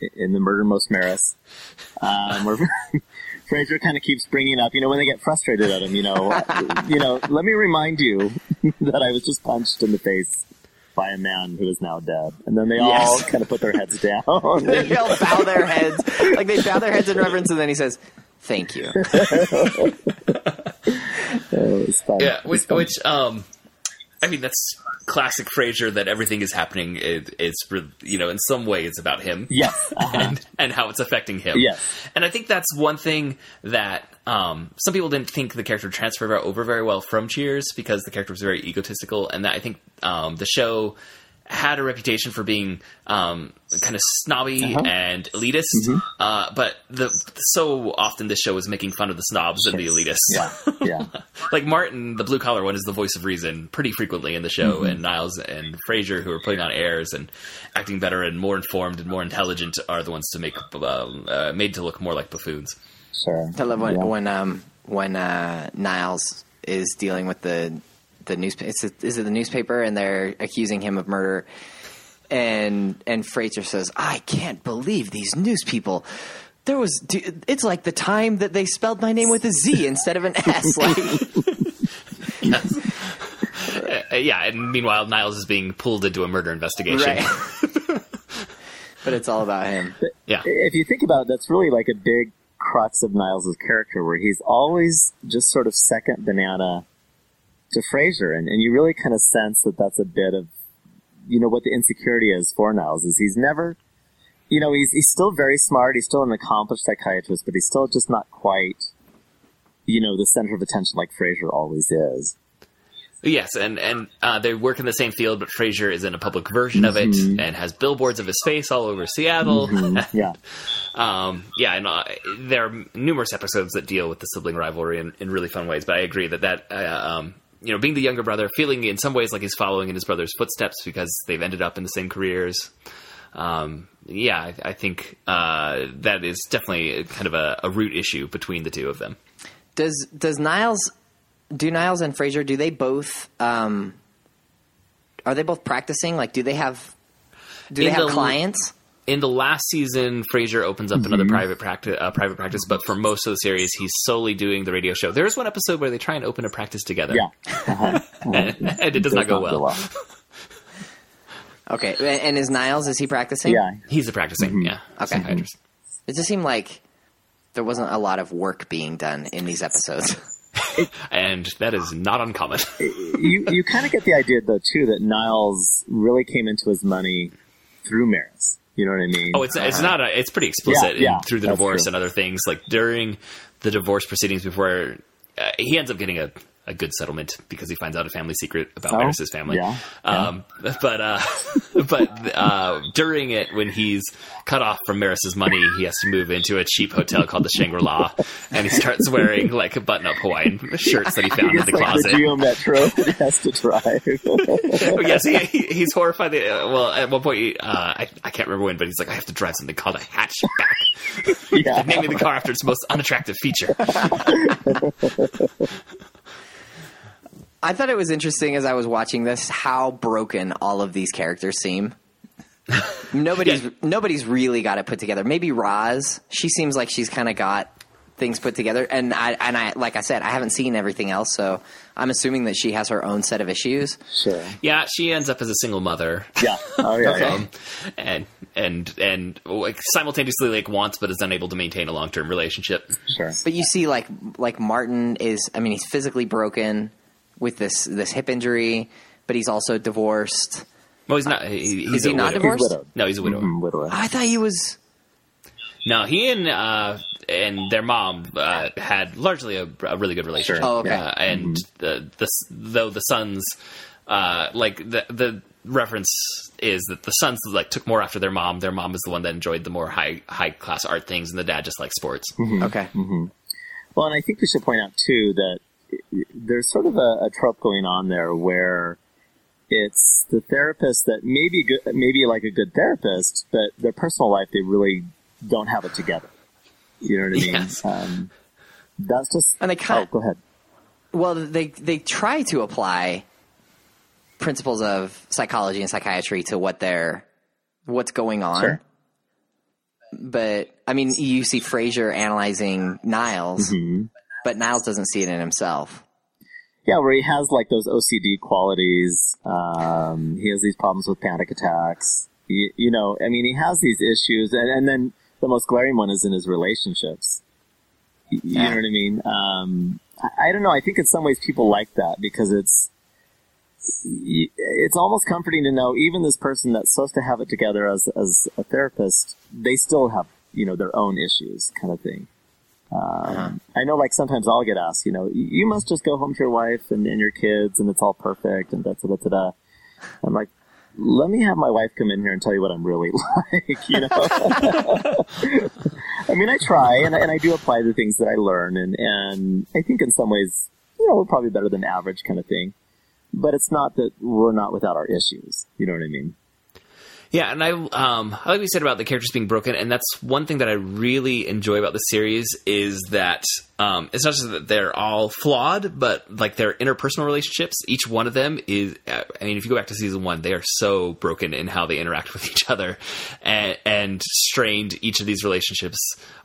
in the Murder Most Maris, where Frasier kind of keeps bringing up, you know, when they get frustrated at him, you know, you know, let me remind you that I was just punched in the face by a man who is now dead. And then they all kind of put their heads down. They all bow their heads. Like, they bow their heads in reverence, and then he says, thank you. It's fun. Yeah, which I mean, that's classic Frasier, that everything is happening. It's, you know, in some way it's about him. Yes. Uh-huh. and how it's affecting him. Yes. And I think that's one thing that some people didn't think the character transferred over very well from Cheers, because the character was very egotistical. And that, I think the show had a reputation for being kind of snobby uh-huh. and elitist. Mm-hmm. But so often this show was making fun of the snobs and the elitists. Yeah. Like Martin, the blue-collar one, is the voice of reason pretty frequently in the show, mm-hmm. and Niles and Frasier, who are putting on airs and acting better and more informed and more intelligent, are the ones to make made to look more like buffoons. Sure. I love when Niles is dealing with the newspaper. Is it the newspaper? And they're accusing him of murder. And Frasier says, I can't believe these news people. It's like the time that they spelled my name with a Z instead of an S. Like. Yeah. And meanwhile, Niles is being pulled into a murder investigation. Right. But it's all about him. But yeah. If you think about it, that's really like a big crux of Niles' character, where he's always just sort of second banana to Frasier, and you really kind of sense that that's a bit of, you know, what the insecurity is for Niles, is he's never, you know, he's still very smart, he's still an accomplished psychiatrist, but he's still just not quite, you know, the center of attention like Frasier always is. Yes, and they work in the same field, but Frasier is in a public version of it and has billboards of his face all over Seattle. Mm-hmm. Yeah. And there are numerous episodes that deal with the sibling rivalry in really fun ways, but I agree that being the younger brother, feeling in some ways like he's following in his brother's footsteps because they've ended up in the same careers. I think that is definitely kind of a root issue between the two of them. Do Niles and Frasier, do they both are they both practicing? Like, do they have clients? In the last season, Frasier opens up another private practice, but for most of the series, he's solely doing the radio show. There is one episode where they try and open a practice together. Yeah. Uh-huh. and it does not go well. Okay. And is Niles, is he practicing? Yeah. He's practicing, yeah. Okay. Mm-hmm. It just seemed like there wasn't a lot of work being done in these episodes. And that is not uncommon. you kind of get the idea, though, too, that Niles really came into his money through Maris. You know what I mean? Oh, it's pretty explicit through the divorce and other things. Like, during the divorce proceedings before he ends up getting a good settlement because he finds out a family secret about Maris's family. Yeah. But during it, when he's cut off from Maris's money, he has to move into a cheap hotel called the Shangri-La, and he starts wearing like button-up Hawaiian shirts that he found in the closet. The Geo Metro has to drive. He's horrified. At one point, I can't remember when, but he's like, I have to drive something called a hatchback. Yeah. Naming the car after its most unattractive feature. I thought it was interesting as I was watching this how broken all of these characters seem. Nobody's really got it put together. Maybe Roz. She seems like she's kind of got things put together. And I like I said, I haven't seen everything else, so I'm assuming that she has her own set of issues. Sure. Yeah, she ends up as a single mother. Yeah. Oh yeah. Okay. And like simultaneously like wants but is unable to maintain a long-term relationship. Sure. But you see like Martin is, I mean, he's physically broken with this hip injury, but he's also divorced. Well, he's not. Is he not divorced? He's widowed. No, he's a widower. Mm-hmm. I thought he was. No, he and their mom had largely a really good relationship. Oh, okay. And though the sons, like the reference is that the sons like took more after their mom. Their mom is the one that enjoyed the more high class art things, and the dad just liked sports. Mm-hmm. Okay. Mm-hmm. Well, and I think we should point out too that there's sort of a trope going on there where it's the therapist that may be good, maybe like a good therapist, but their personal life, they really don't have it together. You know what I mean? Yes. That's just... And go ahead. Well, they try to apply principles of psychology and psychiatry to what's going on. Sure. But, I mean, you see Frasier analyzing Niles. Mm-hmm. But Niles doesn't see it in himself. Yeah, where he has like those OCD qualities. He has these problems with panic attacks. He has these issues. And then the most glaring one is in his relationships. You know what I mean? I don't know. I think in some ways people like that because it's almost comforting to know even this person that's supposed to have it together as a therapist, they still have, their own issues kind of thing. I know, like, sometimes I'll get asked, you must just go home to your wife and your kids and it's all perfect and da-da-da-da-da. I'm like, let me have my wife come in here and tell you what I'm really like, I mean, I try and I do apply the things that I learn and I think in some ways, we're probably better than average kind of thing. But it's not that we're not without our issues. You know what I mean? Yeah, and I like we said about the characters being broken, and that's one thing that I really enjoy about the series is that it's not just that they're all flawed, but like their interpersonal relationships, each one of them is. I mean, if you go back to season one, they are so broken in how they interact with each other, and strained each of these relationships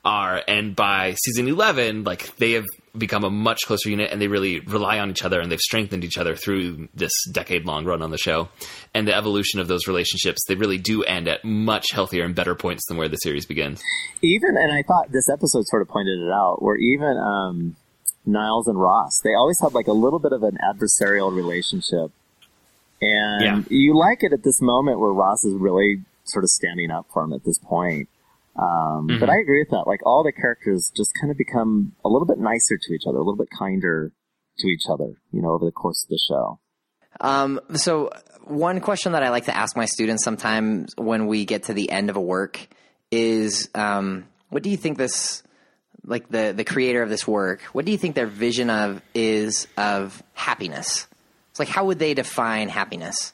are. And by season 11, like they have become a much closer unit and they really rely on each other and they've strengthened each other through this decade-long run on the show. And the evolution of those relationships, they really do end at much healthier and better points than where the series begins. And I thought this episode sort of pointed it out, where even Niles and Ross, they always had like a little bit of an adversarial relationship. And you like it at this moment where Ross is really sort of standing up for him at this point. But I agree with that. Like, all the characters just kind of become a little bit nicer to each other, a little bit kinder to each other, over the course of the show. So one question that I like to ask my students sometimes when we get to the end of a work is, what do you think this, like the creator of this work, what do you think their vision of is of happiness? It's like, how would they define happiness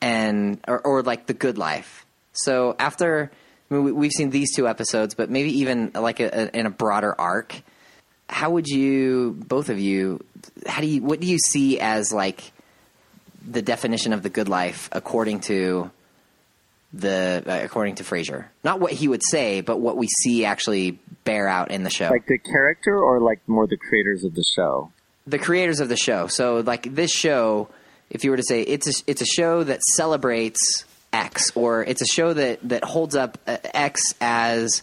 and, or like the good life? So after, I mean, we've seen these two episodes, but maybe even like in a broader arc, how would you, both of you, what do you see as like the definition of the good life according to Frasier? Not what he would say, but what we see actually bear out in the show. Like the character or like more the creators of the show? The creators of the show. So like this show, if you were to say it's a show that celebrates X, or it's a show that holds up X as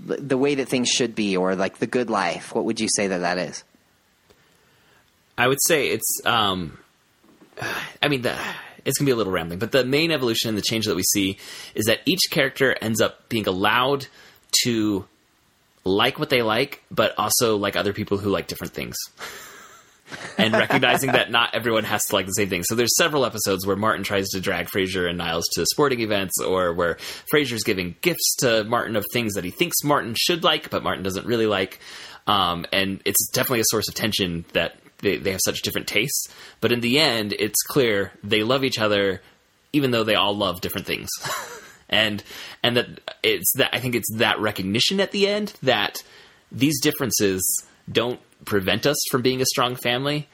the way that things should be, or like the good life, what would you say that is? I would say it's, it's going to be a little rambling, but the main evolution and the change that we see is that each character ends up being allowed to like what they like, but also like other people who like different things. And recognizing that not everyone has to like the same thing. So there's several episodes where Martin tries to drag Frasier and Niles to sporting events, or where Frasier's giving gifts to Martin of things that he thinks Martin should like, but Martin doesn't really like. And it's definitely a source of tension that they have such different tastes. But in the end, it's clear they love each other, even though they all love different things. and that it's that, I think it's that recognition at the end that these differences don't prevent us from being a strong family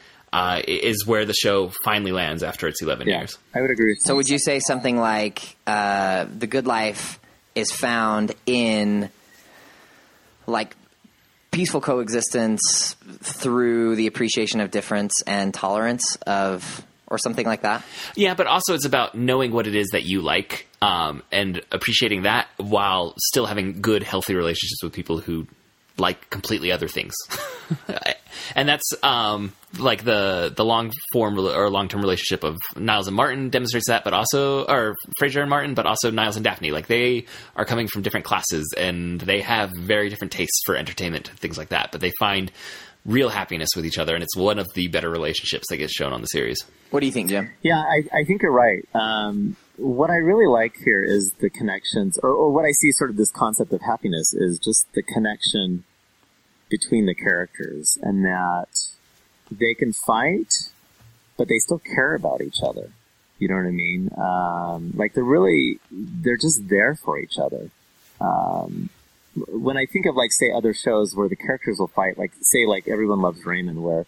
is where the show finally lands after its 11 years. I would agree with you. So would you say something like the good life is found in like peaceful coexistence through the appreciation of difference and tolerance of, or something like that? Yeah, but also it's about knowing what it is that you like and appreciating that while still having good, healthy relationships with people who like completely other things. And that's like the long form or long-term relationship of Niles and Martin demonstrates that, but also, or Frasier and Martin, but also Niles and Daphne. Like they are coming from different classes and they have very different tastes for entertainment and things like that, but they find real happiness with each other. And it's one of the better relationships that gets shown on the series. What do you think, Jim? Yeah, I think you're right. What I really like here is the connections, or what I see sort of this concept of happiness is just the connection between the characters, and that they can fight, but they still care about each other. You know what I mean? Like they're just there for each other. When I think of like, say, other shows where the characters will fight, like say, like Everyone Loves Raymond, where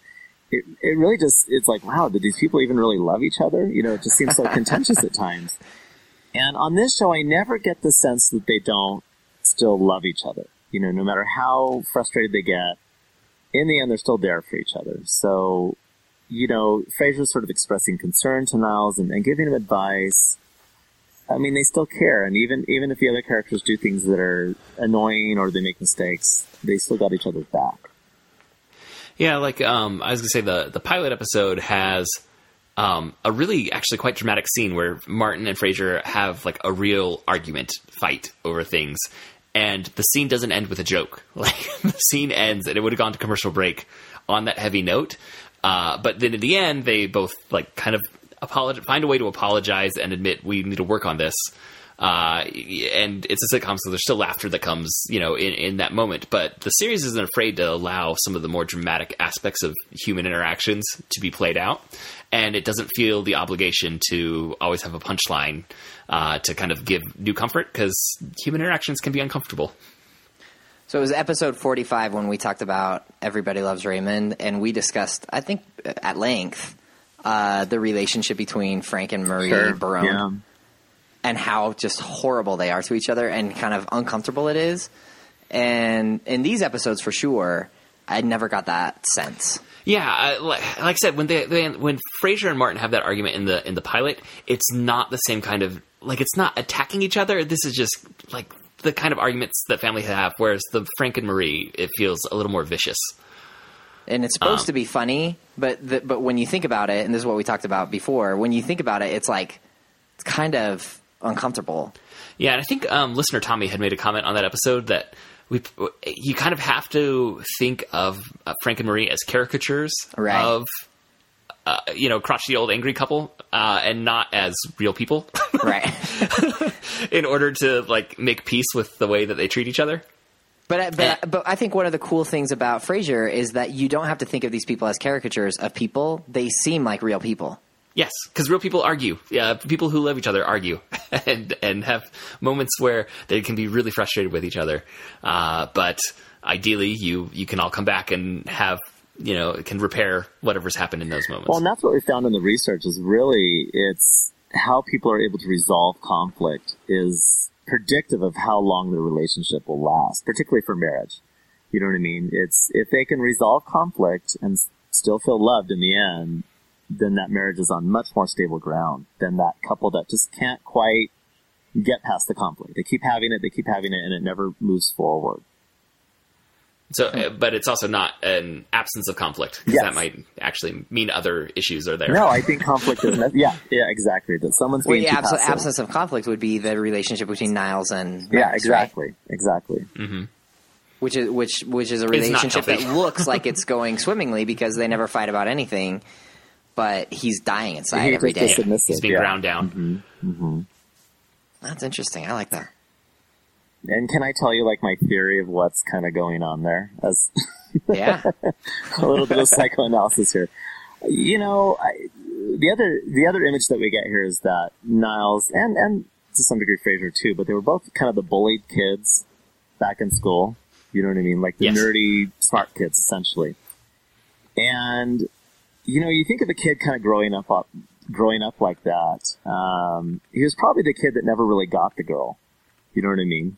it really just, it's like, wow, did these people even really love each other? You know, it just seems so contentious at times. And on this show, I never get the sense that they don't still love each other. You know, no matter how frustrated they get, in the end, they're still there for each other. So, you know, Frasier's sort of expressing concern to Niles and giving him advice. I mean, they still care. And even if the other characters do things that are annoying or they make mistakes, they still got each other's back. Yeah, like I was going to say the pilot episode has a really actually quite dramatic scene where Martin and Frasier have like a real argument fight over things. And the scene doesn't end with a joke. Like the scene ends and it would have gone to commercial break on that heavy note. But then at the end, they both like kind of find a way to apologize and admit we need to work on this. And it's a sitcom, so there's still laughter that comes, you know, in that moment. But the series isn't afraid to allow some of the more dramatic aspects of human interactions to be played out. And it doesn't feel the obligation to always have a punchline to kind of give new comfort, because human interactions can be uncomfortable. So it was episode 45 when we talked about Everybody Loves Raymond, and we discussed, I think, at length, the relationship between Frank and Marie Barone. Yeah. And how just horrible they are to each other and kind of uncomfortable it is. And in these episodes, for sure, I never got that sense. Yeah, like I said, when Frasier and Martin have that argument in the pilot, it's not the same kind of... Like, it's not attacking each other. This is just, like, the kind of arguments that families have, whereas the Frank and Marie, it feels a little more vicious. And it's supposed to be funny, but when you think about it, and this is what we talked about before, when you think about it, it's like, it's kind of... uncomfortable. Yeah, and I think listener Tommy had made a comment on that episode that you kind of have to think of Frank and Marie as caricatures right. of crush the old angry couple, and not as real people. Right. In order to, like, make peace with the way that they treat each other. But I think one of the cool things about Frasier is that you don't have to think of these people as caricatures of people. They seem like real people. Yes, because real people argue. Yeah, people who love each other argue and have moments where they can be really frustrated with each other. But ideally, you can all come back and have, can repair whatever's happened in those moments. Well, and that's what we found in the research is really it's how people are able to resolve conflict is predictive of how long the relationship will last, particularly for marriage. You know what I mean? It's if they can resolve conflict and still feel loved in the end, then that marriage is on much more stable ground than that couple that just can't quite get past the conflict. They keep having it, and it never moves forward. So, but it's also not an absence of conflict, because yes. That might actually mean other issues are there. No, I think conflict is... Yeah, exactly. That someone's being too passive. Absence of conflict would be the relationship between Niles and Maris, exactly. Mm-hmm. Which is a relationship that looks like it's going swimmingly because they never fight about anything, but he's dying inside every day. He's being ground down. Mm-hmm. Mm-hmm. That's interesting. I like that. And can I tell you, like, my theory of what's kind of going on there? A little bit of psychoanalysis here. The other image that we get here is that Niles and to some degree Frasier too, but they were both kind of the bullied kids back in school. You know what I mean? Like the nerdy smart kids, essentially. And you think of a kid kind of growing up like that. He was probably the kid that never really got the girl. You know what I mean?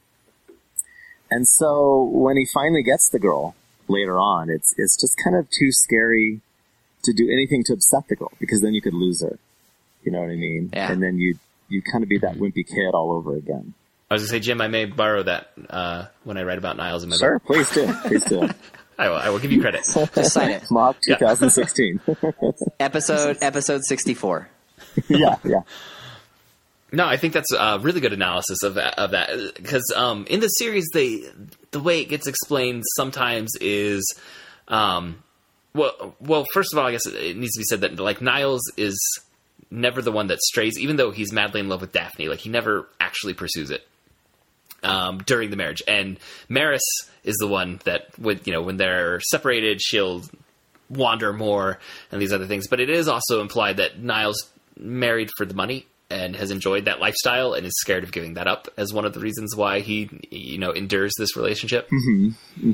And so when he finally gets the girl later on, it's just kind of too scary to do anything to upset the girl because then you could lose her. You know what I mean? Yeah. And then you kind of be that wimpy kid all over again. I was going to say, Jim, I may borrow that when I write about Niles in my book. Sure, please do. I will give you credit. Just sign it. Mock 2016. Episode 64. Yeah. No, I think that's a really good analysis of that because in the series, the way it gets explained sometimes is, well, first of all, I guess it needs to be said that, like, Niles is never the one that strays, even though he's madly in love with Daphne. Like, he never actually pursues it during the marriage. And Maris is the one that, when they're separated, she'll wander more and these other things. But it is also implied that Niles married for the money and has enjoyed that lifestyle and is scared of giving that up as one of the reasons why he, endures this relationship. Mm-hmm.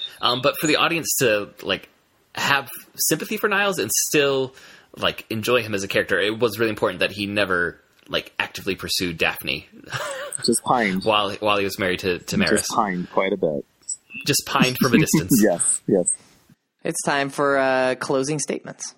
Mm-hmm. But for the audience to, like, have sympathy for Niles and still, like, enjoy him as a character, it was really important that he never, like, actively pursued Daphne. Just pined. while he was married to Maris. Just pined quite a bit. Just pined from a distance. Yes. It's time for closing statements.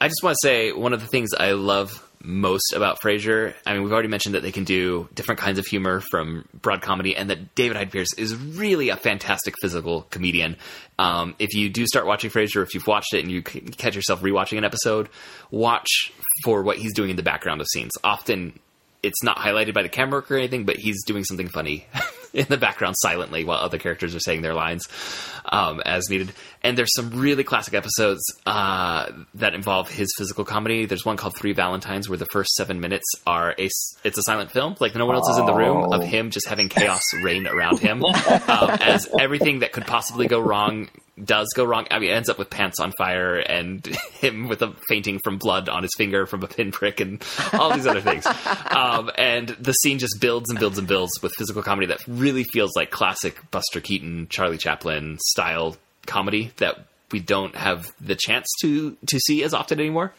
I just want to say one of the things I love most about Frasier, I mean, we've already mentioned that they can do different kinds of humor from broad comedy, and that David Hyde Pierce is really a fantastic physical comedian. If you do start watching Frasier, if you've watched it and you catch yourself rewatching an episode, watch for what he's doing in the background of scenes. Often it's not highlighted by the camera work or anything, but he's doing something funny in the background silently while other characters are saying their lines as needed. And there's some really classic episodes that involve his physical comedy. There's one called 3 Valentines where the first 7 minutes are it's a silent film. Like, no one else is in the room, of him just having chaos reign around him as everything that could possibly go wrong does go wrong. I mean, it ends up with pants on fire and him with a fainting from blood on his finger from a pinprick and all these other things. And the scene just builds and builds and builds with physical comedy that really feels like classic Buster Keaton, Charlie Chaplin style comedy that we don't have the chance to see as often anymore.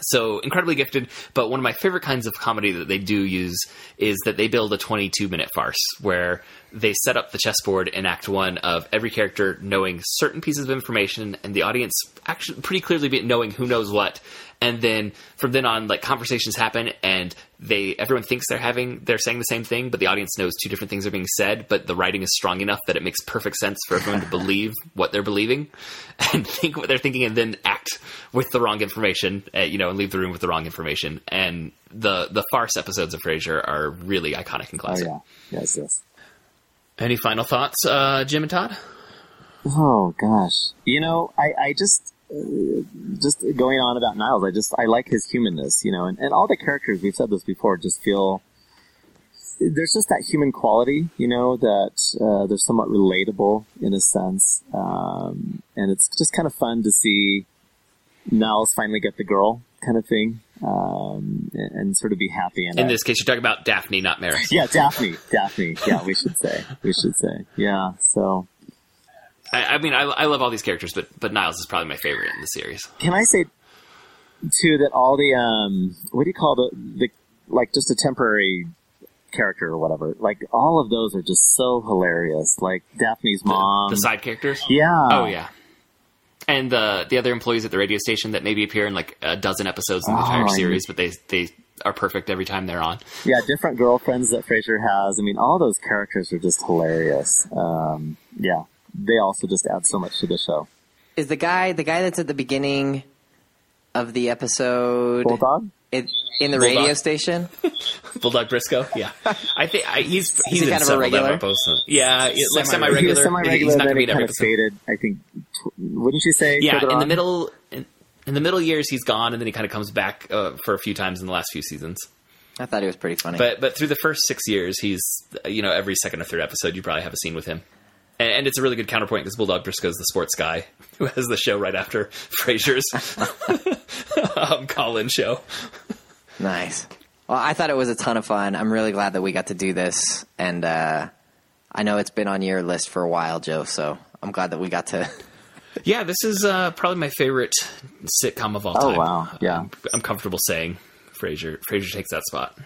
So incredibly gifted, but one of my favorite kinds of comedy that they do use is that they build a 22-minute farce where they set up the chessboard in Act 1 of every character knowing certain pieces of information and the audience actually pretty clearly knowing who knows what. And then from then on, like, conversations happen and everyone thinks they're saying the same thing, but the audience knows two different things are being said, but the writing is strong enough that it makes perfect sense for everyone to believe what they're believing and think what they're thinking and then act with the wrong information, and leave the room with the wrong information. And the farce episodes of Frasier are really iconic and classic. Oh, yeah. Yes. Any final thoughts, Jim and Todd? Oh, gosh. I just... just going on about Niles, I like his humanness, you know, and all the characters, we've said this before, just feel, there's just that human quality, you know, that they're somewhat relatable in a sense. And it's just kind of fun to see Niles finally get the girl kind of thing, and sort of be happy. In this case, you're talking about Daphne, not Maris. Yeah, Daphne. Yeah, we should say. Yeah, so... I mean, I love all these characters, but Niles is probably my favorite in the series. Can I say, too, that all the, what do you call the like, just a temporary character or whatever, like, all of those are just so hilarious. Like, Daphne's mom. The side characters? Yeah. Oh, yeah. And the other employees at the radio station that maybe appear in, like, a dozen episodes in the entire series, but they are perfect every time they're on. Yeah, different girlfriends that Frasier has. I mean, all those characters are just hilarious. Yeah. They also just add so much to the show. Is the guy that's at the beginning of the episode Bulldog? In the Bulldog. Radio station? Bulldog Briscoe? Yeah. I think he's in kind of a regular. Yeah, like semi-regular. He's not going to be in every episode. Faded, I think, wouldn't you say? Yeah, in the middle in the middle years he's gone, and then he kind of comes back for a few times in the last few seasons. I thought he was pretty funny. But through the first 6 years, he's, you know, every second or third episode you probably have a scene with him. And it's a really good counterpoint because Bulldog Briscoe is the sports guy who has the show right after Frasier's call-in show. Nice. Well, I thought it was a ton of fun. I'm really glad that we got to do this. And I know it's been on your list for a while, Joe, so I'm glad that we got to... Yeah, this is probably my favorite sitcom of all time. Oh, wow. Yeah. I'm comfortable saying Frasier takes that spot.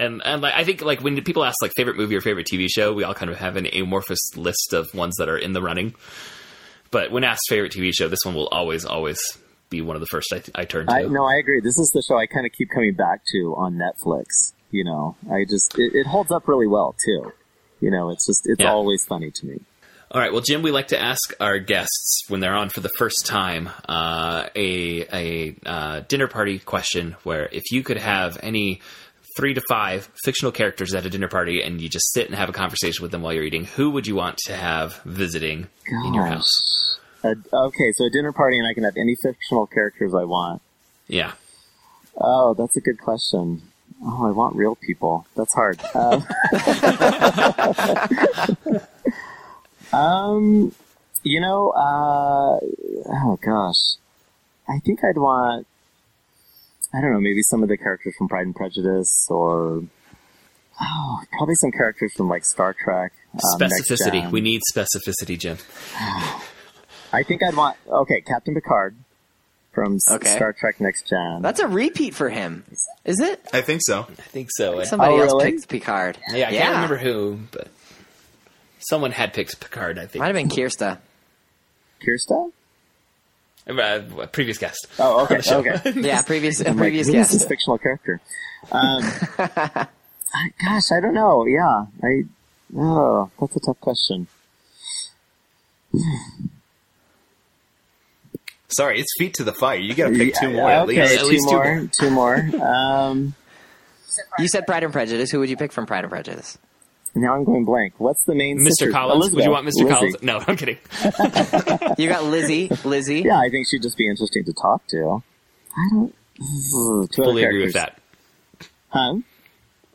And like, I think like when people ask like favorite movie or favorite TV show, we all kind of have an amorphous list of ones that are in the running. But when asked favorite TV show, this one will always be one of the first I turn to. No, I agree. This is the show I kind of keep coming back to on Netflix. You know, it holds up really well too. You know, it's always funny to me. All right. Well, Jim, we like to ask our guests when they're on for the first time, a dinner party question where if you could have any 3 to 5 fictional characters at a dinner party, and you just sit and have a conversation with them while you're eating, who would you want to have visiting in your house? Okay, so a dinner party, and I can have any fictional characters I want. Yeah. Oh, that's a good question. Oh, I want real people. That's hard. You know, oh gosh, I think I'd want, I don't know, maybe some of the characters from Pride and Prejudice, or probably some characters from like Star Trek. Specificity. We need specificity, Jim. I think I'd want Captain Picard from Star Trek Next Gen. That's a repeat for him, is it? I think so. Somebody else picked Picard. Yeah, I can't remember who, but someone had picked Picard. I think might have been Kirsta. Kirsta? Previous guest. Oh, okay. Yeah, previous guest. This is a fictional character. Gosh, I don't know. Yeah, that's a tough question. Sorry, it's feet to the fire. You got to pick two more at least. Two more. You said Pride and Prejudice. Who would you pick from Pride and Prejudice? Now I'm going blank. What's the main sister? Mr. Collins. Elizabeth. Would you want Mr. Collins? No, I'm kidding. You got Lizzie. Yeah, I think she'd just be interesting to talk to. I fully agree with that. Huh?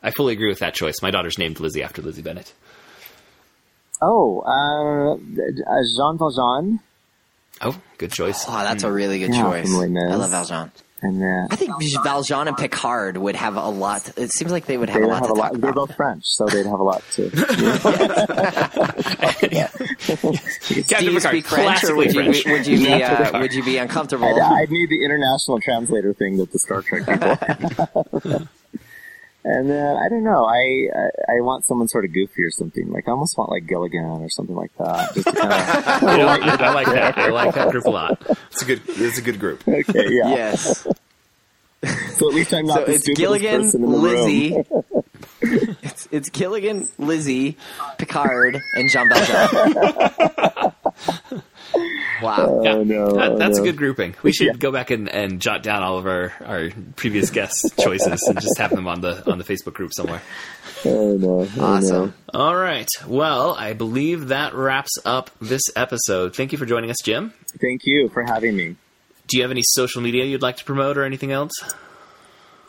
I fully agree with that choice. My daughter's named Lizzie after Lizzie Bennett. Oh, Jean Valjean. Oh, good choice. Oh, that's a really good choice. I love Valjean. And then, I think Valjean and Picard would have a lot. It seems like they would have a lot to talk about. They're both French, so they'd have a lot to. Do you speak French, or would you be uncomfortable? I'd need the international translator thing that the Star Trek people have. And then, I don't know, I want someone sort of goofy or something. Like, I almost want, like, Gilligan or something like that. Just to kind of, I like that. I like that group a lot. It's a good group. Okay, yeah. Yes. So at least I'm not the stupidest person in the room. It's Gilligan, Lizzie, Picard, and Jean Valjean. Wow. Oh, no, that's a good grouping. We should go back and jot down all of our previous guest choices and just have them on the Facebook group somewhere. Oh, no. Awesome. No. All right. Well, I believe that wraps up this episode. Thank you for joining us, Jim. Thank you for having me. Do you have any social media you'd like to promote or anything else?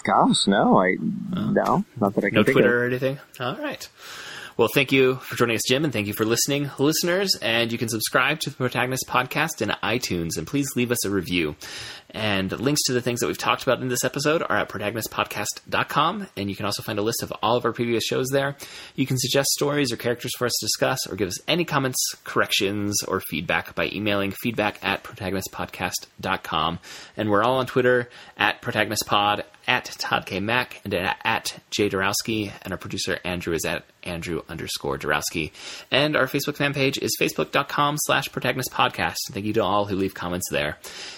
Gosh, no. No, not that I can think of. No Twitter or anything? All right. Well, thank you for joining us, Jim, and thank you for listening, listeners. And you can subscribe to the Protagonist Podcast in iTunes, and please leave us a review. And links to the things that we've talked about in this episode are at protagonistpodcast.com, and you can also find a list of all of our previous shows there. You can suggest stories or characters for us to discuss, or give us any comments, corrections, or feedback by emailing feedback@protagonistpodcast.com. And we're all on Twitter, at protagonistpod, at Todd K. Mack, and at Jay Dorowski, and our producer Andrew is at Andrew_Dorowski. And our Facebook fan page is facebook.com/protagonistpodcast. Thank you to all who leave comments there.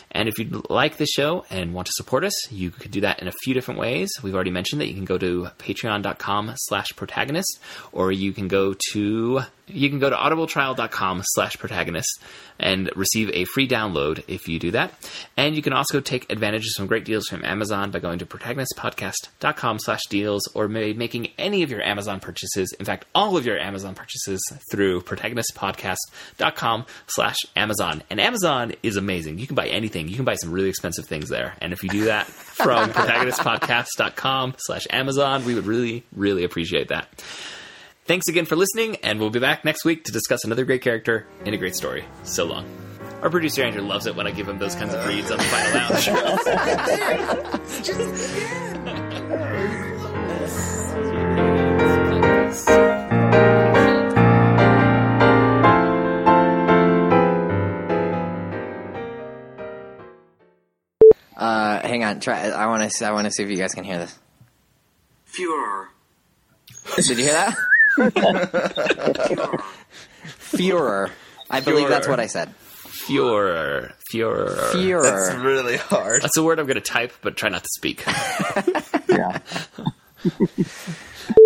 And if you like this show and want to support us, you could do that in a few different ways. We've already mentioned that you can go to patreon.com/protagonist, or you can go to audibletrial.com/protagonist and receive a free download if you do that. And you can also take advantage of some great deals from Amazon by going to protagonistpodcast.com/deals, or making any of your Amazon purchases, in fact, all of your Amazon purchases, through protagonistpodcast.com/Amazon. And Amazon is amazing. You can buy anything. You can buy some really expensive things there. And if you do that from protagonistpodcast.com/Amazon, we would really, really appreciate that. Thanks again for listening, and we'll be back next week to discuss another great character and a great story. So long. Our producer, Andrew, loves it when I give him those kinds of reads on the final lounge. Hang on, try. I want to see if you guys can hear this. Führer. Did you hear that? Führer. I believe that's what I said. Führer. That's really hard. That's a word I'm going to type, but try not to speak. Yeah.